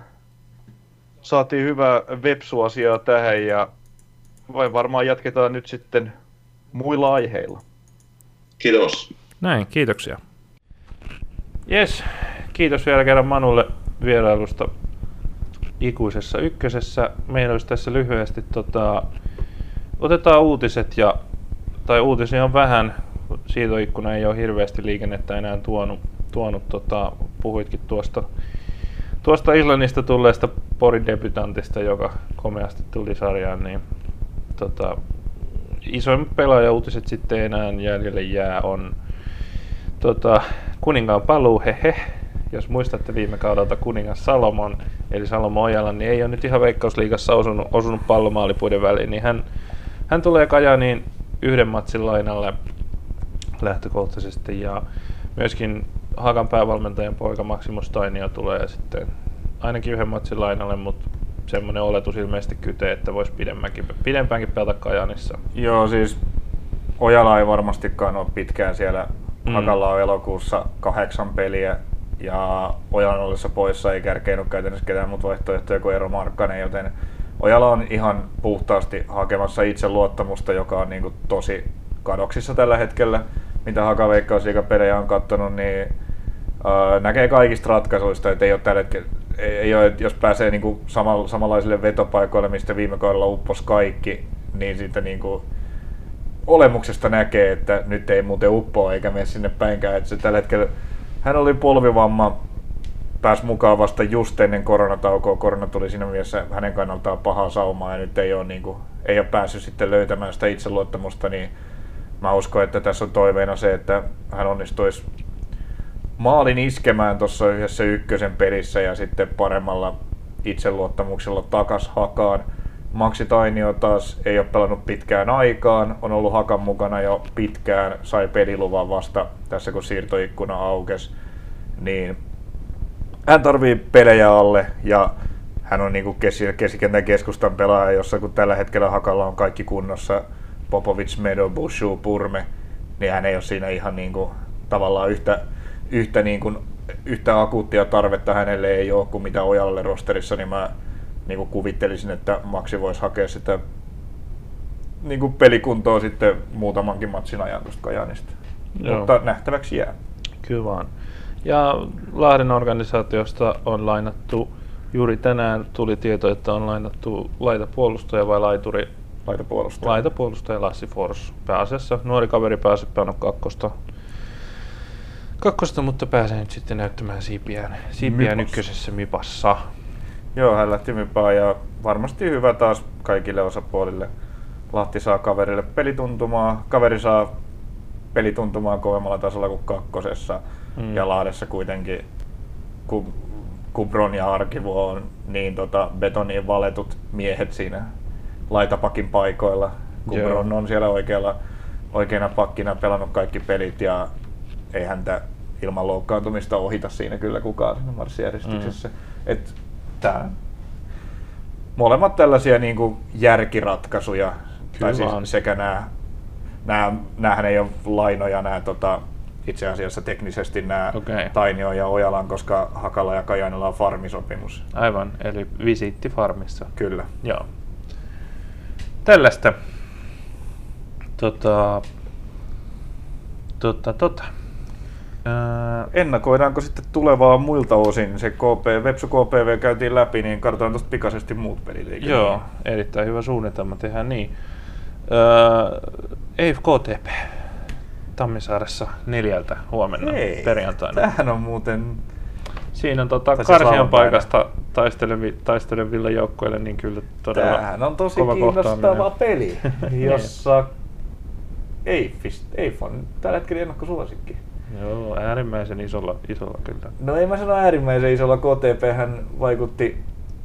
saatiin hyvää vepsuasiaa tähän ja vai varmaan jatketaan nyt sitten muilla aiheilla. Kiitos. Näin, kiitoksia. Jes, kiitos vielä kerran Manulle vierailusta Ikuisessa Ykkösessä. Meillä olisi tässä lyhyesti, tota, otetaan uutiset, ja, tai uutisia on vähän, siirtoikkuna ei ole hirveästi liikennettä enää tuonut, tuonut tota, puhuitkin tuosta, tuosta Islannista tulleesta Porin debutantista, joka komeasti tuli sarjaan, niin tota, isoimmat pelaaja-uutiset sitten enää jäljelle jää on tota, kuninkaan paluu, hehe. Jos muistatte viime kaudelta kuningas Salomon, eli Salomon Ojala, niin ei ole nyt ihan Veikkausliigassa osunut, osunut pallomaalipuiden väliin, niin hän, hän tulee Kajaniin yhden matsin lainalle lähtökohtaisesti, ja myöskin Haakan päävalmentajan poika Maximus Tainio tulee sitten ainakin yhden matsin lainalle, mutta semmoinen oletus ilmeisesti kytee, että voisi pidempäänkin pelata Kajanissa. Joo, siis Ojala ei varmastikaan ole pitkään siellä. Mm. Hakalla on elokuussa kahdeksan peliä, ja Ojalan ollessa poissa ei kärkeenut käytännössä ketään mut vaihtoehtoja kuin Eero Markkanen, joten Ojala on ihan puhtaasti hakemassa itseluottamusta, joka on niin kuin tosi kadoksissa tällä hetkellä. Mitä Haka Veikkausliiga-pelejä on katsonut, niin öö, näkee kaikista ratkaisuista, että ei ole tällä hetkellä, ei ole, jos pääsee niin kuin sama, samanlaisille vetopaikoille, mistä viime kaudella upposi kaikki, niin siitä niin kuin olemuksesta näkee, että nyt ei muuten uppoa eikä mene sinne päinkään. Että se tällä hetkellä, hän oli polvivamma, pääsi mukaan vasta just ennen koronataukoa. Korona tuli siinä mielessä hänen kannaltaan pahaa saumaa ja nyt ei ole, niin kuin, ei ole päässyt sitten löytämään sitä itseluottamusta. Niin mä uskon, että tässä on toiveena se, että hän onnistuisi maalin iskemään tuossa yhdessä ykkösen pelissä ja sitten paremmalla itseluottamuksella takas Hakaan. Maxi Tainio taas ei ole pelannut pitkään aikaan, on ollut Hakan mukana jo pitkään, sai peliluvan vasta tässä kun siirtoikkuna aukesi. Niin hän tarvii pelejä alle ja hän on niin kuin keskikentän keskustan pelaaja, jossa kun tällä hetkellä Hakalla on kaikki kunnossa, Popovic, Medo, Bushu, Purme, niin hän ei ole siinä ihan niin kuin, tavallaan yhtä, yhtä, niin kuin, yhtä akuuttia tarvetta hänelle ei ole kuin mitä Ojalalle rosterissa, niin mä niin kuin kuvittelisin, että Maxi voisi hakea sitä niin kuin pelikuntoa sitten muutamankin matsin ajan tuosta Kajaanista. Mutta nähtäväksi jää. Kyllä vaan. Ja Lahden organisaatiosta on lainattu, juuri tänään tuli tieto, että on lainattu laitapuolustaja vai laituri? Laitapuolustaja. Laitapuolustaja Lassi Fors. Pääasiassa nuori kaveri pääsee pelannut kakkosta. kakkosta, mutta pääsee nyt sitten näyttämään siipiään, siipiään ykkösessä Mipassa. Joo, hän lähti Mypään ja varmasti hyvä taas kaikille osapuolille. Lahti saa kaverille pelituntumaa, kaveri saa pelituntumaa kovemmalla tasolla kuin kakkosessa. Mm. Ja Lahdessa kuitenkin, kun Kubron ja Arkivuo on niin tota, betoniin valetut miehet siinä laitapakin paikoilla. Kubron Joo. on siellä oikealla, oikeana pakkina pelannut kaikki pelit ja ei häntä ilman loukkaantumista ohita siinä kyllä kukaan siinä marssijärjestyksessä. Mm. Et, Tää. Molemmat tällaisia niin kuin järkiratkaisuja, tai siis sekä nämä, nämä, näähän ei ole lainoja nämä, tota, itse asiassa teknisesti nämä okay. Tainio ja Ojalan, koska Hakalla ja Kajaanilla on farmisopimus. Aivan, eli visiitti farmissa. Kyllä. Joo. Tällaista. Tota, tota, tota. Ennakoidaanko sitten tulevaa muilta osin? Se K P V, Vepsu K P V käytiin läpi, niin katsotaan tuosta pikaisesti muut peliliiket. Joo, erittäin hyvä suunnitelma, tehdään niin. I F K T P Tammisaaressa neljältä huomenna Hei, perjantaina. Tämähän on muuten... Siinä on tota karsian paikasta taistelevi, taisteleville joukkoille, niin kyllä todella kova kohtaaminen. Tämähän on tosi kiinnostavaa peli, jossa ei, ei on tällä hetkellä ennakkosuosikki. Joo, äärimmäisen isolla, isolla kyllä. No ei mä sano äärimmäisen isolla, K T P:hän vaikutti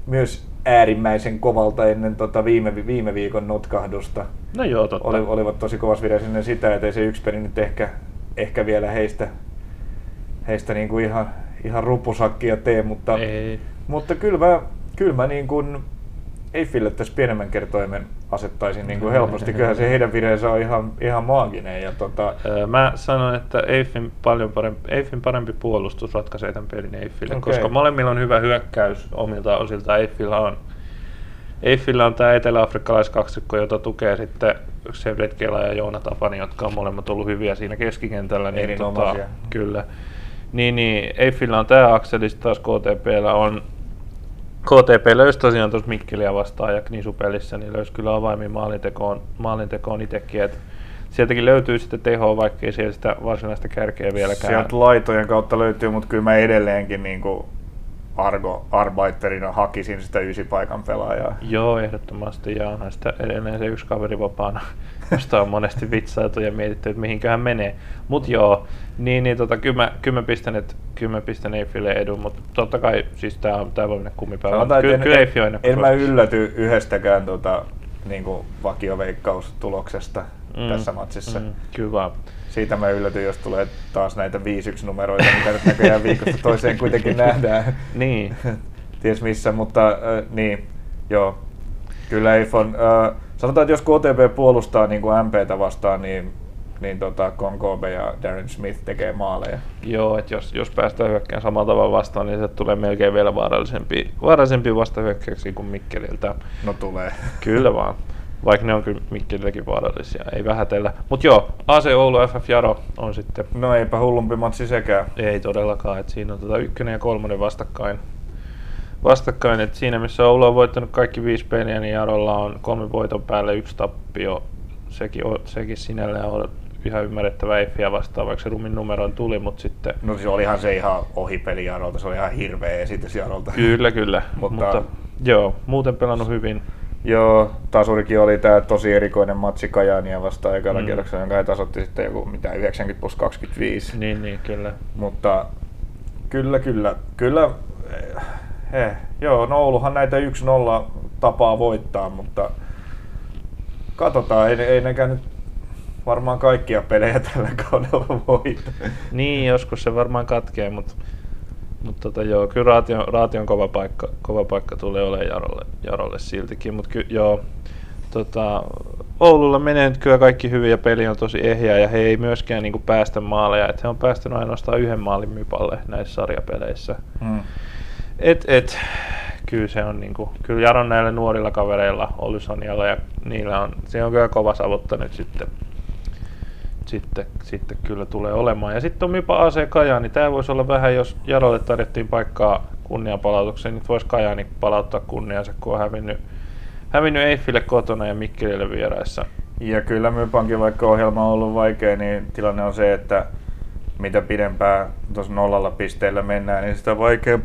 myös äärimmäisen kovalta ennen tota viime, viime viikon notkahdusta. No joo, totta. Oli, olivat tosi kovassa vireessä ennen sitä, ettei se yksi peli nyt ehkä, ehkä vielä heistä, heistä niinku ihan, ihan rupusakkia tee, mutta, ei. mutta kyllä mä, kyllä mä niin kuin Eiffille tässä pienemmän kertoimen asettaisin niin kuin helposti. Kyllähän se heidän vireensä on ihan, ihan maaginen. Ja tota... öö, mä sanon, että Eiffin, paljon parempi, Eiffin parempi puolustus ratkaisee tämän pelin Eiffille, okay. koska molemmilla on hyvä hyökkäys omilta osilta. Eiffillä on, Eiffillä on tämä eteläafrikkalaiskaksikko, jota tukee sitten Sevdet Kela ja Joona Tapani, jotka on molemmat ollut hyviä siinä keskikentällä. Niin tota, kyllä. Niin, niin, Eiffillä on tämä akseli, taas K T P:llä on K T P löysi tosiaan tuossa Mikkeliä vastaan ja Knisu-pelissä, niin löysi kyllä avaimia maalintekoon, maalintekoon itsekin. Et sieltäkin löytyy sitten tehoa, vaikkei siellä sitä varsinaista kärkeä vieläkään. Sieltä laitojen kautta löytyy, mutta kyllä mä edelleenkin niin kuin Argo Arbeiterina hakisin sitä ysi paikan pelaajaa. Joo, ehdottomasti. Ja onhan sitä edelleen se yksi kaveri vapaana, josta on monesti vitsailtu ja mietitty, että mihinköhän menee. Mut joo, niin, niin tota, kyllä mä, kyllä mä pistän, et, kyllä mä pistän Eiffille edun, mutta totta kai siis tää, tää voi mennä kummipäivänä. Kyllä, kyllä Eiffi on aina. En mä ylläty yhdestäkään tota, niin kuin vakioveikkaustuloksesta mm, tässä matsissa. Mm, kyllä. Siitä mä yllätyin, jos tulee taas näitä viisi yksi numeroita, mitä nyt näköjään viikosta toiseen kuitenkin nähdään. Niin. Ties missä, mutta äh, niin, joo. Kyllä Eif on, äh, sanotaan, että jos K T P puolustaa niin kuin M P:tä vastaan, niin, niin tota, Konkobe ja Darren Smith tekee maaleja. Joo, että jos, jos päästään hyökkään samalla tavalla vastaan, niin se tulee melkein vielä vaarallisempi, vaarallisempi vastahyökkäyksiä kuin Mikkeliltä. No tulee. Kyllä vaan. Vaikka ne on kyllä Mikkelilläkin vaarallisia, ei vähätellä. Mut joo, A C Oulu F F Jaro on sitten... No eipä hullumpi matsi sekään. Ei todellakaan, että siinä on tota ykkönen ja kolmonen vastakkain. Vastakkain, että siinä missä Oulu on voittanut kaikki viisi peliä, niin Jarolla on kolme voiton päälle yksi tappio. Sekin, sekin sinällään on ihan ymmärrettävä Eiffiä vastaan, vaikka se rumin numeroon tuli, mut sitten... No se olihan se ihan ohipeli Jarolta, se oli ihan hirveä esitys Jarolta. Kyllä, kyllä. mutta... mutta joo, muuten pelannut hyvin. Joo, tasurikin oli tää tosi erikoinen matsi Kajania vastaan ekalla mm. kierroksella, jonka he tasoitti sitten joku mitä yhdeksänkymmentä plus kaksikymmentäviisi. Niin, niin, kyllä. Mutta kyllä, kyllä, kyllä, eh, joo, no Ouluhan näitä yksi nolla tapaa voittaa, mutta katsotaan, ei, ei näkään nyt varmaan kaikkia pelejä tällä kaudella voita. Niin, joskus se varmaan katkee, mutta... Mutta tota, joo, kyllä Raation, Raation kova, paikka, kova paikka tulee olemaan Jarolle, Jarolle siltikin, mutta ky- joo, tota, Oululla menee nyt kyllä kaikki hyvin ja peli on tosi ehjää ja he ei myöskään niinku päästä maaleja, että he on päästänyt ainoastaan yhden maalin Mypalle näissä sarjapeleissä. Mm. Et, et, kyllä se on niinku, kyllä Jaron näillä nuorilla kavereilla, Olysanialla ja niillä on, se on kyllä kova savotta nyt sitten. Sitten, sitten kyllä tulee olemaan. Ja sitten on Mypä A C Kajani. Tämä voisi olla vähän, jos Jarolle tarjottiin paikkaa kunnianpalautukseen, niin voisi Kajani palauttaa kunniansa, kun on hävinnyt, hävinnyt Eiffille kotona ja Mikkelille vieraissa. Ja kyllä Mypankin, vaikka ohjelma on ollut vaikea, niin tilanne on se, että mitä pidempään tuossa nollalla pisteellä mennään, niin sitä vaikea,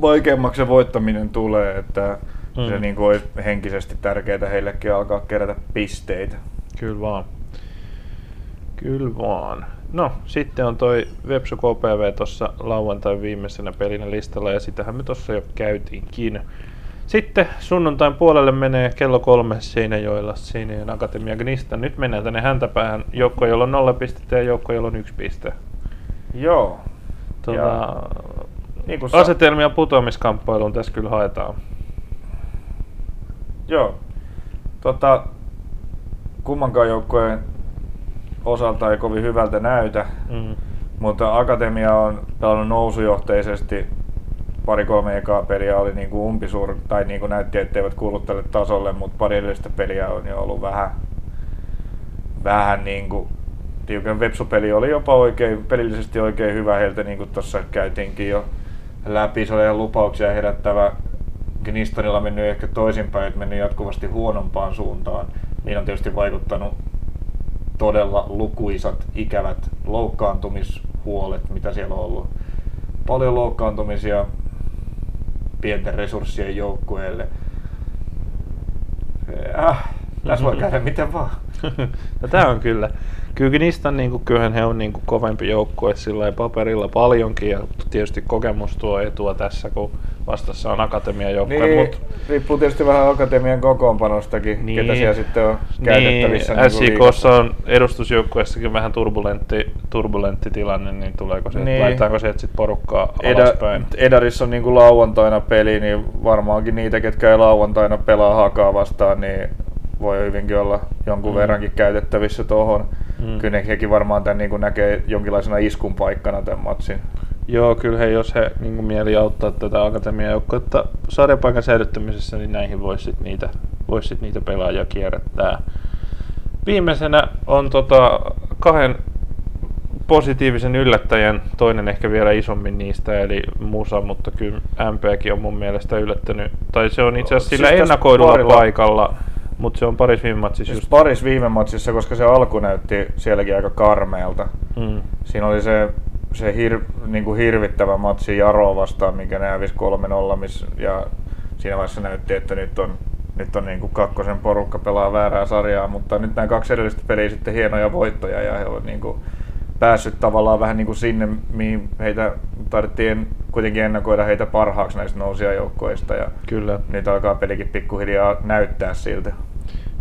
vaikeammaksi se voittaminen tulee. Että mm. se niin kuin olisi henkisesti tärkeää heillekin alkaa kerätä pisteitä. Kyllä vaan. Kyllä vaan. No, sitten on toi Vepsu K P V tuossa lauantain viimeisenä pelinä listalla, ja sitähän me tuossa jo käytiinkin. Sitten sunnuntain puolelle menee kello kolme Seinäjoella, Seinäjoen Akatemia Gnista. Nyt mennään tänne häntäpäähän, joukko jolla on nolla pistettä ja joukko jolla on yksi piste. Joo. Tuota, niin asetelmia putoamiskamppailuun tässä kyllä haetaan. Joo. Tota, kummankaan joukkojen osalta ei kovin hyvältä näytä, mm. mutta Akatemia on pelannut nousujohteisesti. Pari-kolme ekaa peliä oli niinku umpisur, tai niinku näytti, etteivät kuulu tälle tasolle, mutta pari edellistä peliä on jo ollut vähän, vähän niinku tiukan. Vepsupeli oli jopa oikein, pelillisesti oikein hyvä heiltä, niinku tuossa käytiinkin jo läpi. Se oli ihan lupauksia herättävä. Gnistonilla on mennyt ehkä toisinpäin, että mennyt jatkuvasti huonompaan suuntaan. Niin on tietysti vaikuttanut todella lukuisat ikävät loukkaantumishuolet, mitä siellä on ollut. Paljon loukkaantumisia pienten resurssien joukkueelle. Äh, Tässä voi käydä miten vaan. No, tämä on kyllä. Kykinistan, niin kuin, kyllähän he on niin kuin kovempi joukkue sillä paperilla paljonkin ja tietysti kokemus tuo etua tässä, kun vastassa on akatemiajoukkue. Niin, mut... riippuu tietysti vähän akatemian kokoonpanostakin, niin, ketä siellä sitten on käytettävissä. Niin, S I K:ssa on edustusjoukkuessakin vähän turbulentti, turbulentti tilanne, niin tuleeko se, niin, laitetaanko sieltä sitten porukkaa Eda, alaspäin? Edarissa on niin kuin lauantaina peli, niin varmaankin niitä, ketkä ei lauantaina pelaa Hakaa vastaan, niin voi hyvinkin olla jonkun mm. verrankin käytettävissä tuohon. Mm. Kyllä hekin varmaan tämän niin kuin näkee jonkinlaisena iskun paikkana tämän matsin. Joo, kyllä he, jos he niin kuin mieli auttaa tätä akatemiajoukkuetta sarjapaikan säilyttämisessä, niin näihin voisi sitten niitä, vois sit niitä pelaajia kierrättää. Viimeisenä on tota, kahden positiivisen yllättäjän, toinen ehkä vielä isommin niistä, eli Musa, mutta kyllä M P:kin on mun mielestä yllättänyt, tai se on itse asiassa sillä siis ennakoidulla paikalla. Mutta se on Paris viime matsissa. Siis Paris viime matsissa, koska se alku näytti sielläkin aika karmeelta. Mm. Siinä oli se, se hir, niin kuin hirvittävä matsi Jaroa vastaan, mikä ne hävisi kolme nolla. Miss, ja siinä vaiheessa näytti, että nyt on, nyt on niin kuin kakkosen porukka pelaa väärää sarjaa. Mutta nyt nämä kaksi edellistä peliä sitten hienoja voittoja. Ja he ovat niin kuin päässyt tavallaan vähän niin kuin sinne, mihin heitä tarvittiin kuitenkin ennakoida heitä parhaaksi näistä nousijajoukkoista. Ja kyllä. Nyt alkaa pelikin pikkuhiljaa näyttää siltä.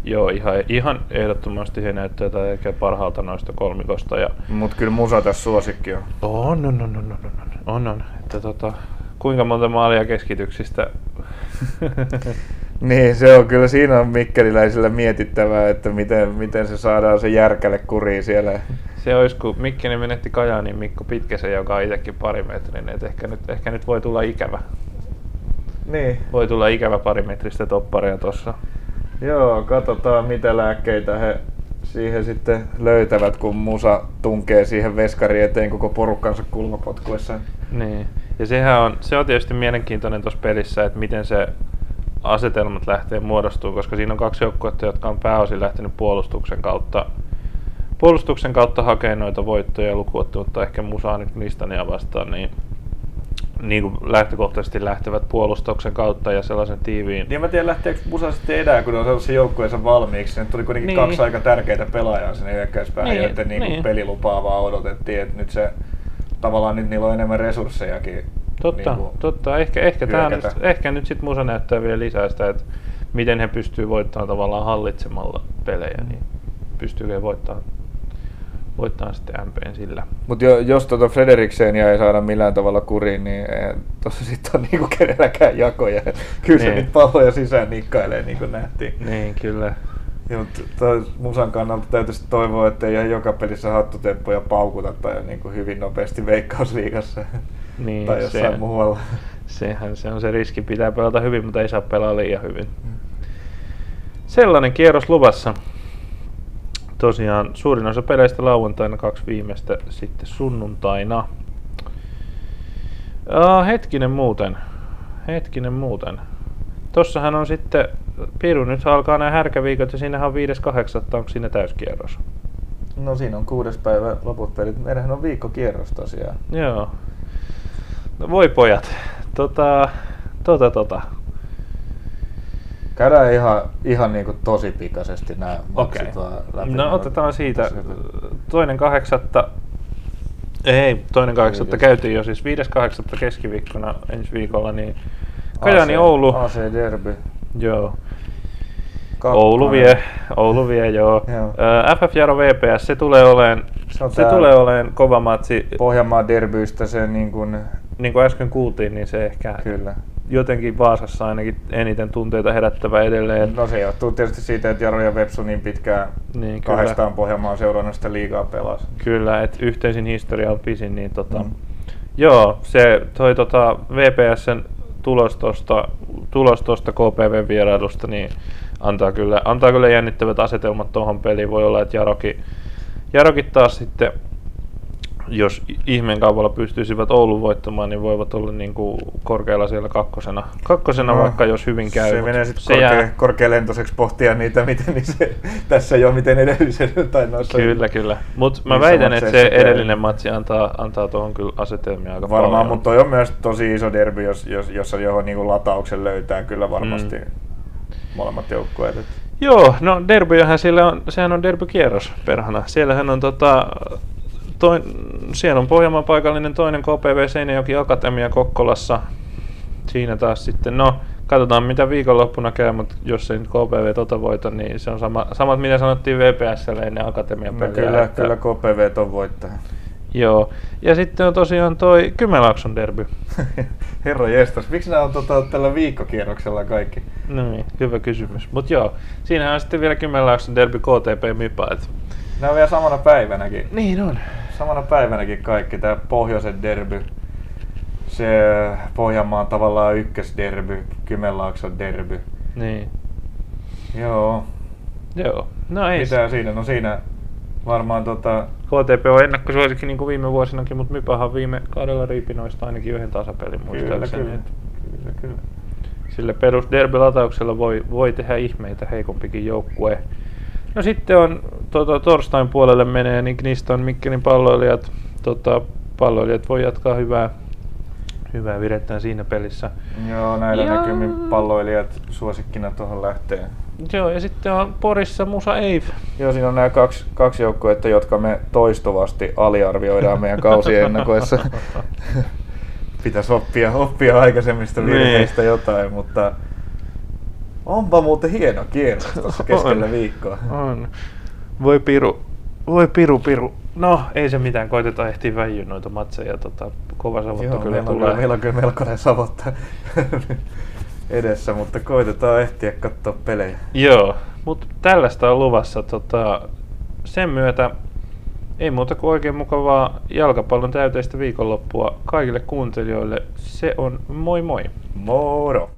Joo, ihan, ihan ehdottomasti he näyttää tai ehkä parhaalta noista kolmikosta. Ja... Mut kyllä Musa tässä suosikki on. On, on, on, on, on, on, on, on. Että tota, kuinka monta maalia keskityksistä? Niin, se on kyllä, siinä on mikkeliläisillä mietittävää, että miten, miten se saadaan se järkälle kuriin siellä. Se olisi, kun Mikkinen menetti Kajaanin Mikko Pitkäsen, joka on itsekin parimetrinen, että ehkä nyt, ehkä nyt voi tulla ikävä. Niin. Voi tulla ikävä parimetristä topparia tuossa. Joo, katsotaan mitä lääkkeitä he siihen sitten löytävät, kun Musa tunkee siihen veskari eteen koko porukkansa kulmapotkuessa. Niin. Ja sehän on, se on tietysti mielenkiintoinen tuossa pelissä, että miten se asetelmat lähtee muodostumaan, koska siinä on kaksi joukkuetta, jotka on pääosin lähtenyt puolustuksen kautta. Puolustuksen kautta hakee noita voittoja lukuottamatta ehkä Musaa nyt Listania vastaan, niin niin kuin lähtökohtaisesti lähtevät puolustuksen kautta ja sellaisen tiiviin. Niin mä tiedän, lähteekö Musa sitten edään, kun ne on saanut sen joukkueensa valmiiksi. Sinne tuli kuitenkin niin. kaksi aika tärkeää pelaajaa sinne hyökkäyspäähän, niin. joiden niin niin. pelilupaa vaan odotettiin. Et nyt se, tavallaan nyt niillä on enemmän resurssejakin. Totta, niin totta. Ehkä, ehkä, tämän, ehkä nyt sitten Musa näyttää vielä lisää sitä, että miten he pystyy voittamaan tavallaan hallitsemalla pelejä. Niin pystyykö he voittamaan? Voittaa sitten M P:n sillä. Mutta jo, jos tuota Fredriksenia ei saada millään tavalla kuriin, niin tuossa sitten on niinku kenelläkään jakoja. Kyllä se nyt palloja sisään nikkailee, niin kuin nähtiin. Niin, kyllä. Ja, mutta toi Musan kannalta täytyy toivoa, ettei ihan joka pelissä hattutemppuja paukuta tai niinku hyvin nopeasti Veikkausliigassa niin, tai jossain se, muualla. Sehän se on se riski. Pitää pelata hyvin, mutta ei saa pelaa liian hyvin. Hmm. Sellainen kierros luvassa. Tosiaan suurin osa peleistä lauantaina, kaksi viimeistä sitten sunnuntaina. Aa, hetkinen muuten, hetkinen muuten. Tossahan on sitten, Piru, nyt alkaa nämä härkäviikot ja siinähän on viides kahdeksatta onko siinä täyskierros? No siinä on kuudes päivä loput pelit, meillähän on viikkokierros tosiaan. Joo. No voi pojat, tota, tota, tota. Käydään ihan, ihan niin kuin tosi pikaisesti nämä okay. matsit vaan läpi. No otetaan siitä. Toinen kahdeksatta, ei, toinen kahdeksatta käytiin jo, siis viides kahdeksatta keskiviikkona ensi viikolla, niin Kajani Oulu. A C Derby. Joo. Oulu vie, Oulu vie, joo. joo. F F Jaro V P S, se tulee oleen, se, se tulee oleen kova matsi. Pohjanmaan derbyistä se niin kuin... Niin kuin äsken kuultiin, niin se ehkä... Kyllä. Jotenkin Vaasassa ainakin eniten tunteita herättävä edelleen. No se johtuu tietysti siitä, että Jaro ja Vepsu niin pitkään niin, kahdestaan Pohjanmaan seurannasta liigaa pelasi. Kyllä, että yhteisin historia on pisin. Niin tota, mm. Joo, se toi tota VPSn tulos tuosta tulos K P V-vierailusta niin antaa kyllä, antaa kyllä jännittävät asetelmat tuohon peliin. Voi olla, että Jarokin, Jarokin taas sitten, jos ihmeen kaupalla pystyisivät Oulun voittamaan, niin voivat olla niin kuin korkealla siellä kakkosena, kakkosena no, vaikka jos hyvin käy. Se menee sitten korke- korkealentoiseksi pohtia niitä, miten niin se, tässä jo miten edellisen tai noissa. Kyllä, kyllä. Mutta mä väitän, että se edellinen matsi antaa, antaa tuohon kyllä asetelmia aika varmaan, paljon. Varmaan, mutta toi on myös tosi iso derby, jos, jos, jossa johon niin kuin latauksen löytää kyllä varmasti mm. molemmat joukkueet. Joo, no derbyjähän siellä on, sehän on derbykierros perhana. Siellähän on tota, toin, siellä on Pohjanmaan paikallinen toinen K P V Seinäjoki Akatemia Kokkolassa. Siinä taas sitten, no katsotaan mitä viikonloppuna käy, mutta jos ei nyt K P V tota voita, niin se on sama, samat mitä sanottiin V P S:lle ennen Akatemian peliä. No kyllä, että... kyllä K P V ton voittaa. Joo, ja sitten on tosiaan toi Kymenlaakson derby. Herra jestas, miksi nämä on tota, tällä viikkokierroksella kaikki? No niin, hyvä kysymys. Mut joo, siinähän on sitten vielä Kymenlaakson derby K T P Mypä. Nämä on vielä samana päivänäkin. Niin on. Samana päivänäkin kaikki, tää pohjoisen derby. Se Pohjanmaan tavallaan ykkösderby, Kymenlaakson derby. Niin. Joo. Joo, no ei. Mitä siinä? No siinä varmaan tota... K T P on ennakkosuosikki niin kuin viime vuosinakin, mutta Mypähän viime kaudella riipinoista ainakin yhden tasapelin muistaakseni. Kyllä, kyllä, kyllä. Sillä perusderbylatauksella voi, voi tehdä ihmeitä heikompikin joukkue. No sitten on tota, torstain puolelle menee, niin Gnistan Mikkelin palloilijat, tota, palloilijat voi jatkaa hyvää. Hyvää virettään siinä pelissä. Joo, näillä ja... näkymin palloilijat suosikkina tuohon lähtee. Joo, ja sitten on Porissa Musa Eif. Joo, siinä on nämä kaksi, kaksi joukkuetta, jotka me toistuvasti aliarvioidaan meidän kausien ennakoissa. Pitäisi oppia, oppia aikaisemmista virheistä jotain, mutta onpa muuten hieno kierros tuossa keskellä on. Viikkoa. On. Voi piru, voi piru, piru. No, ei se mitään, koitetaan ehtiä väijyä noita matseja. Tota, kova savotta joo, kyllä meillä tulee. Meillä on kyllä melkoinen savotta edessä, mutta koitetaan ehtiä katsoa pelejä. Joo, mutta tällaista on luvassa. Tota, sen myötä ei muuta kuin oikein mukavaa jalkapallon täyteistä viikonloppua kaikille kuuntelijoille. Se on moi moi! Moro!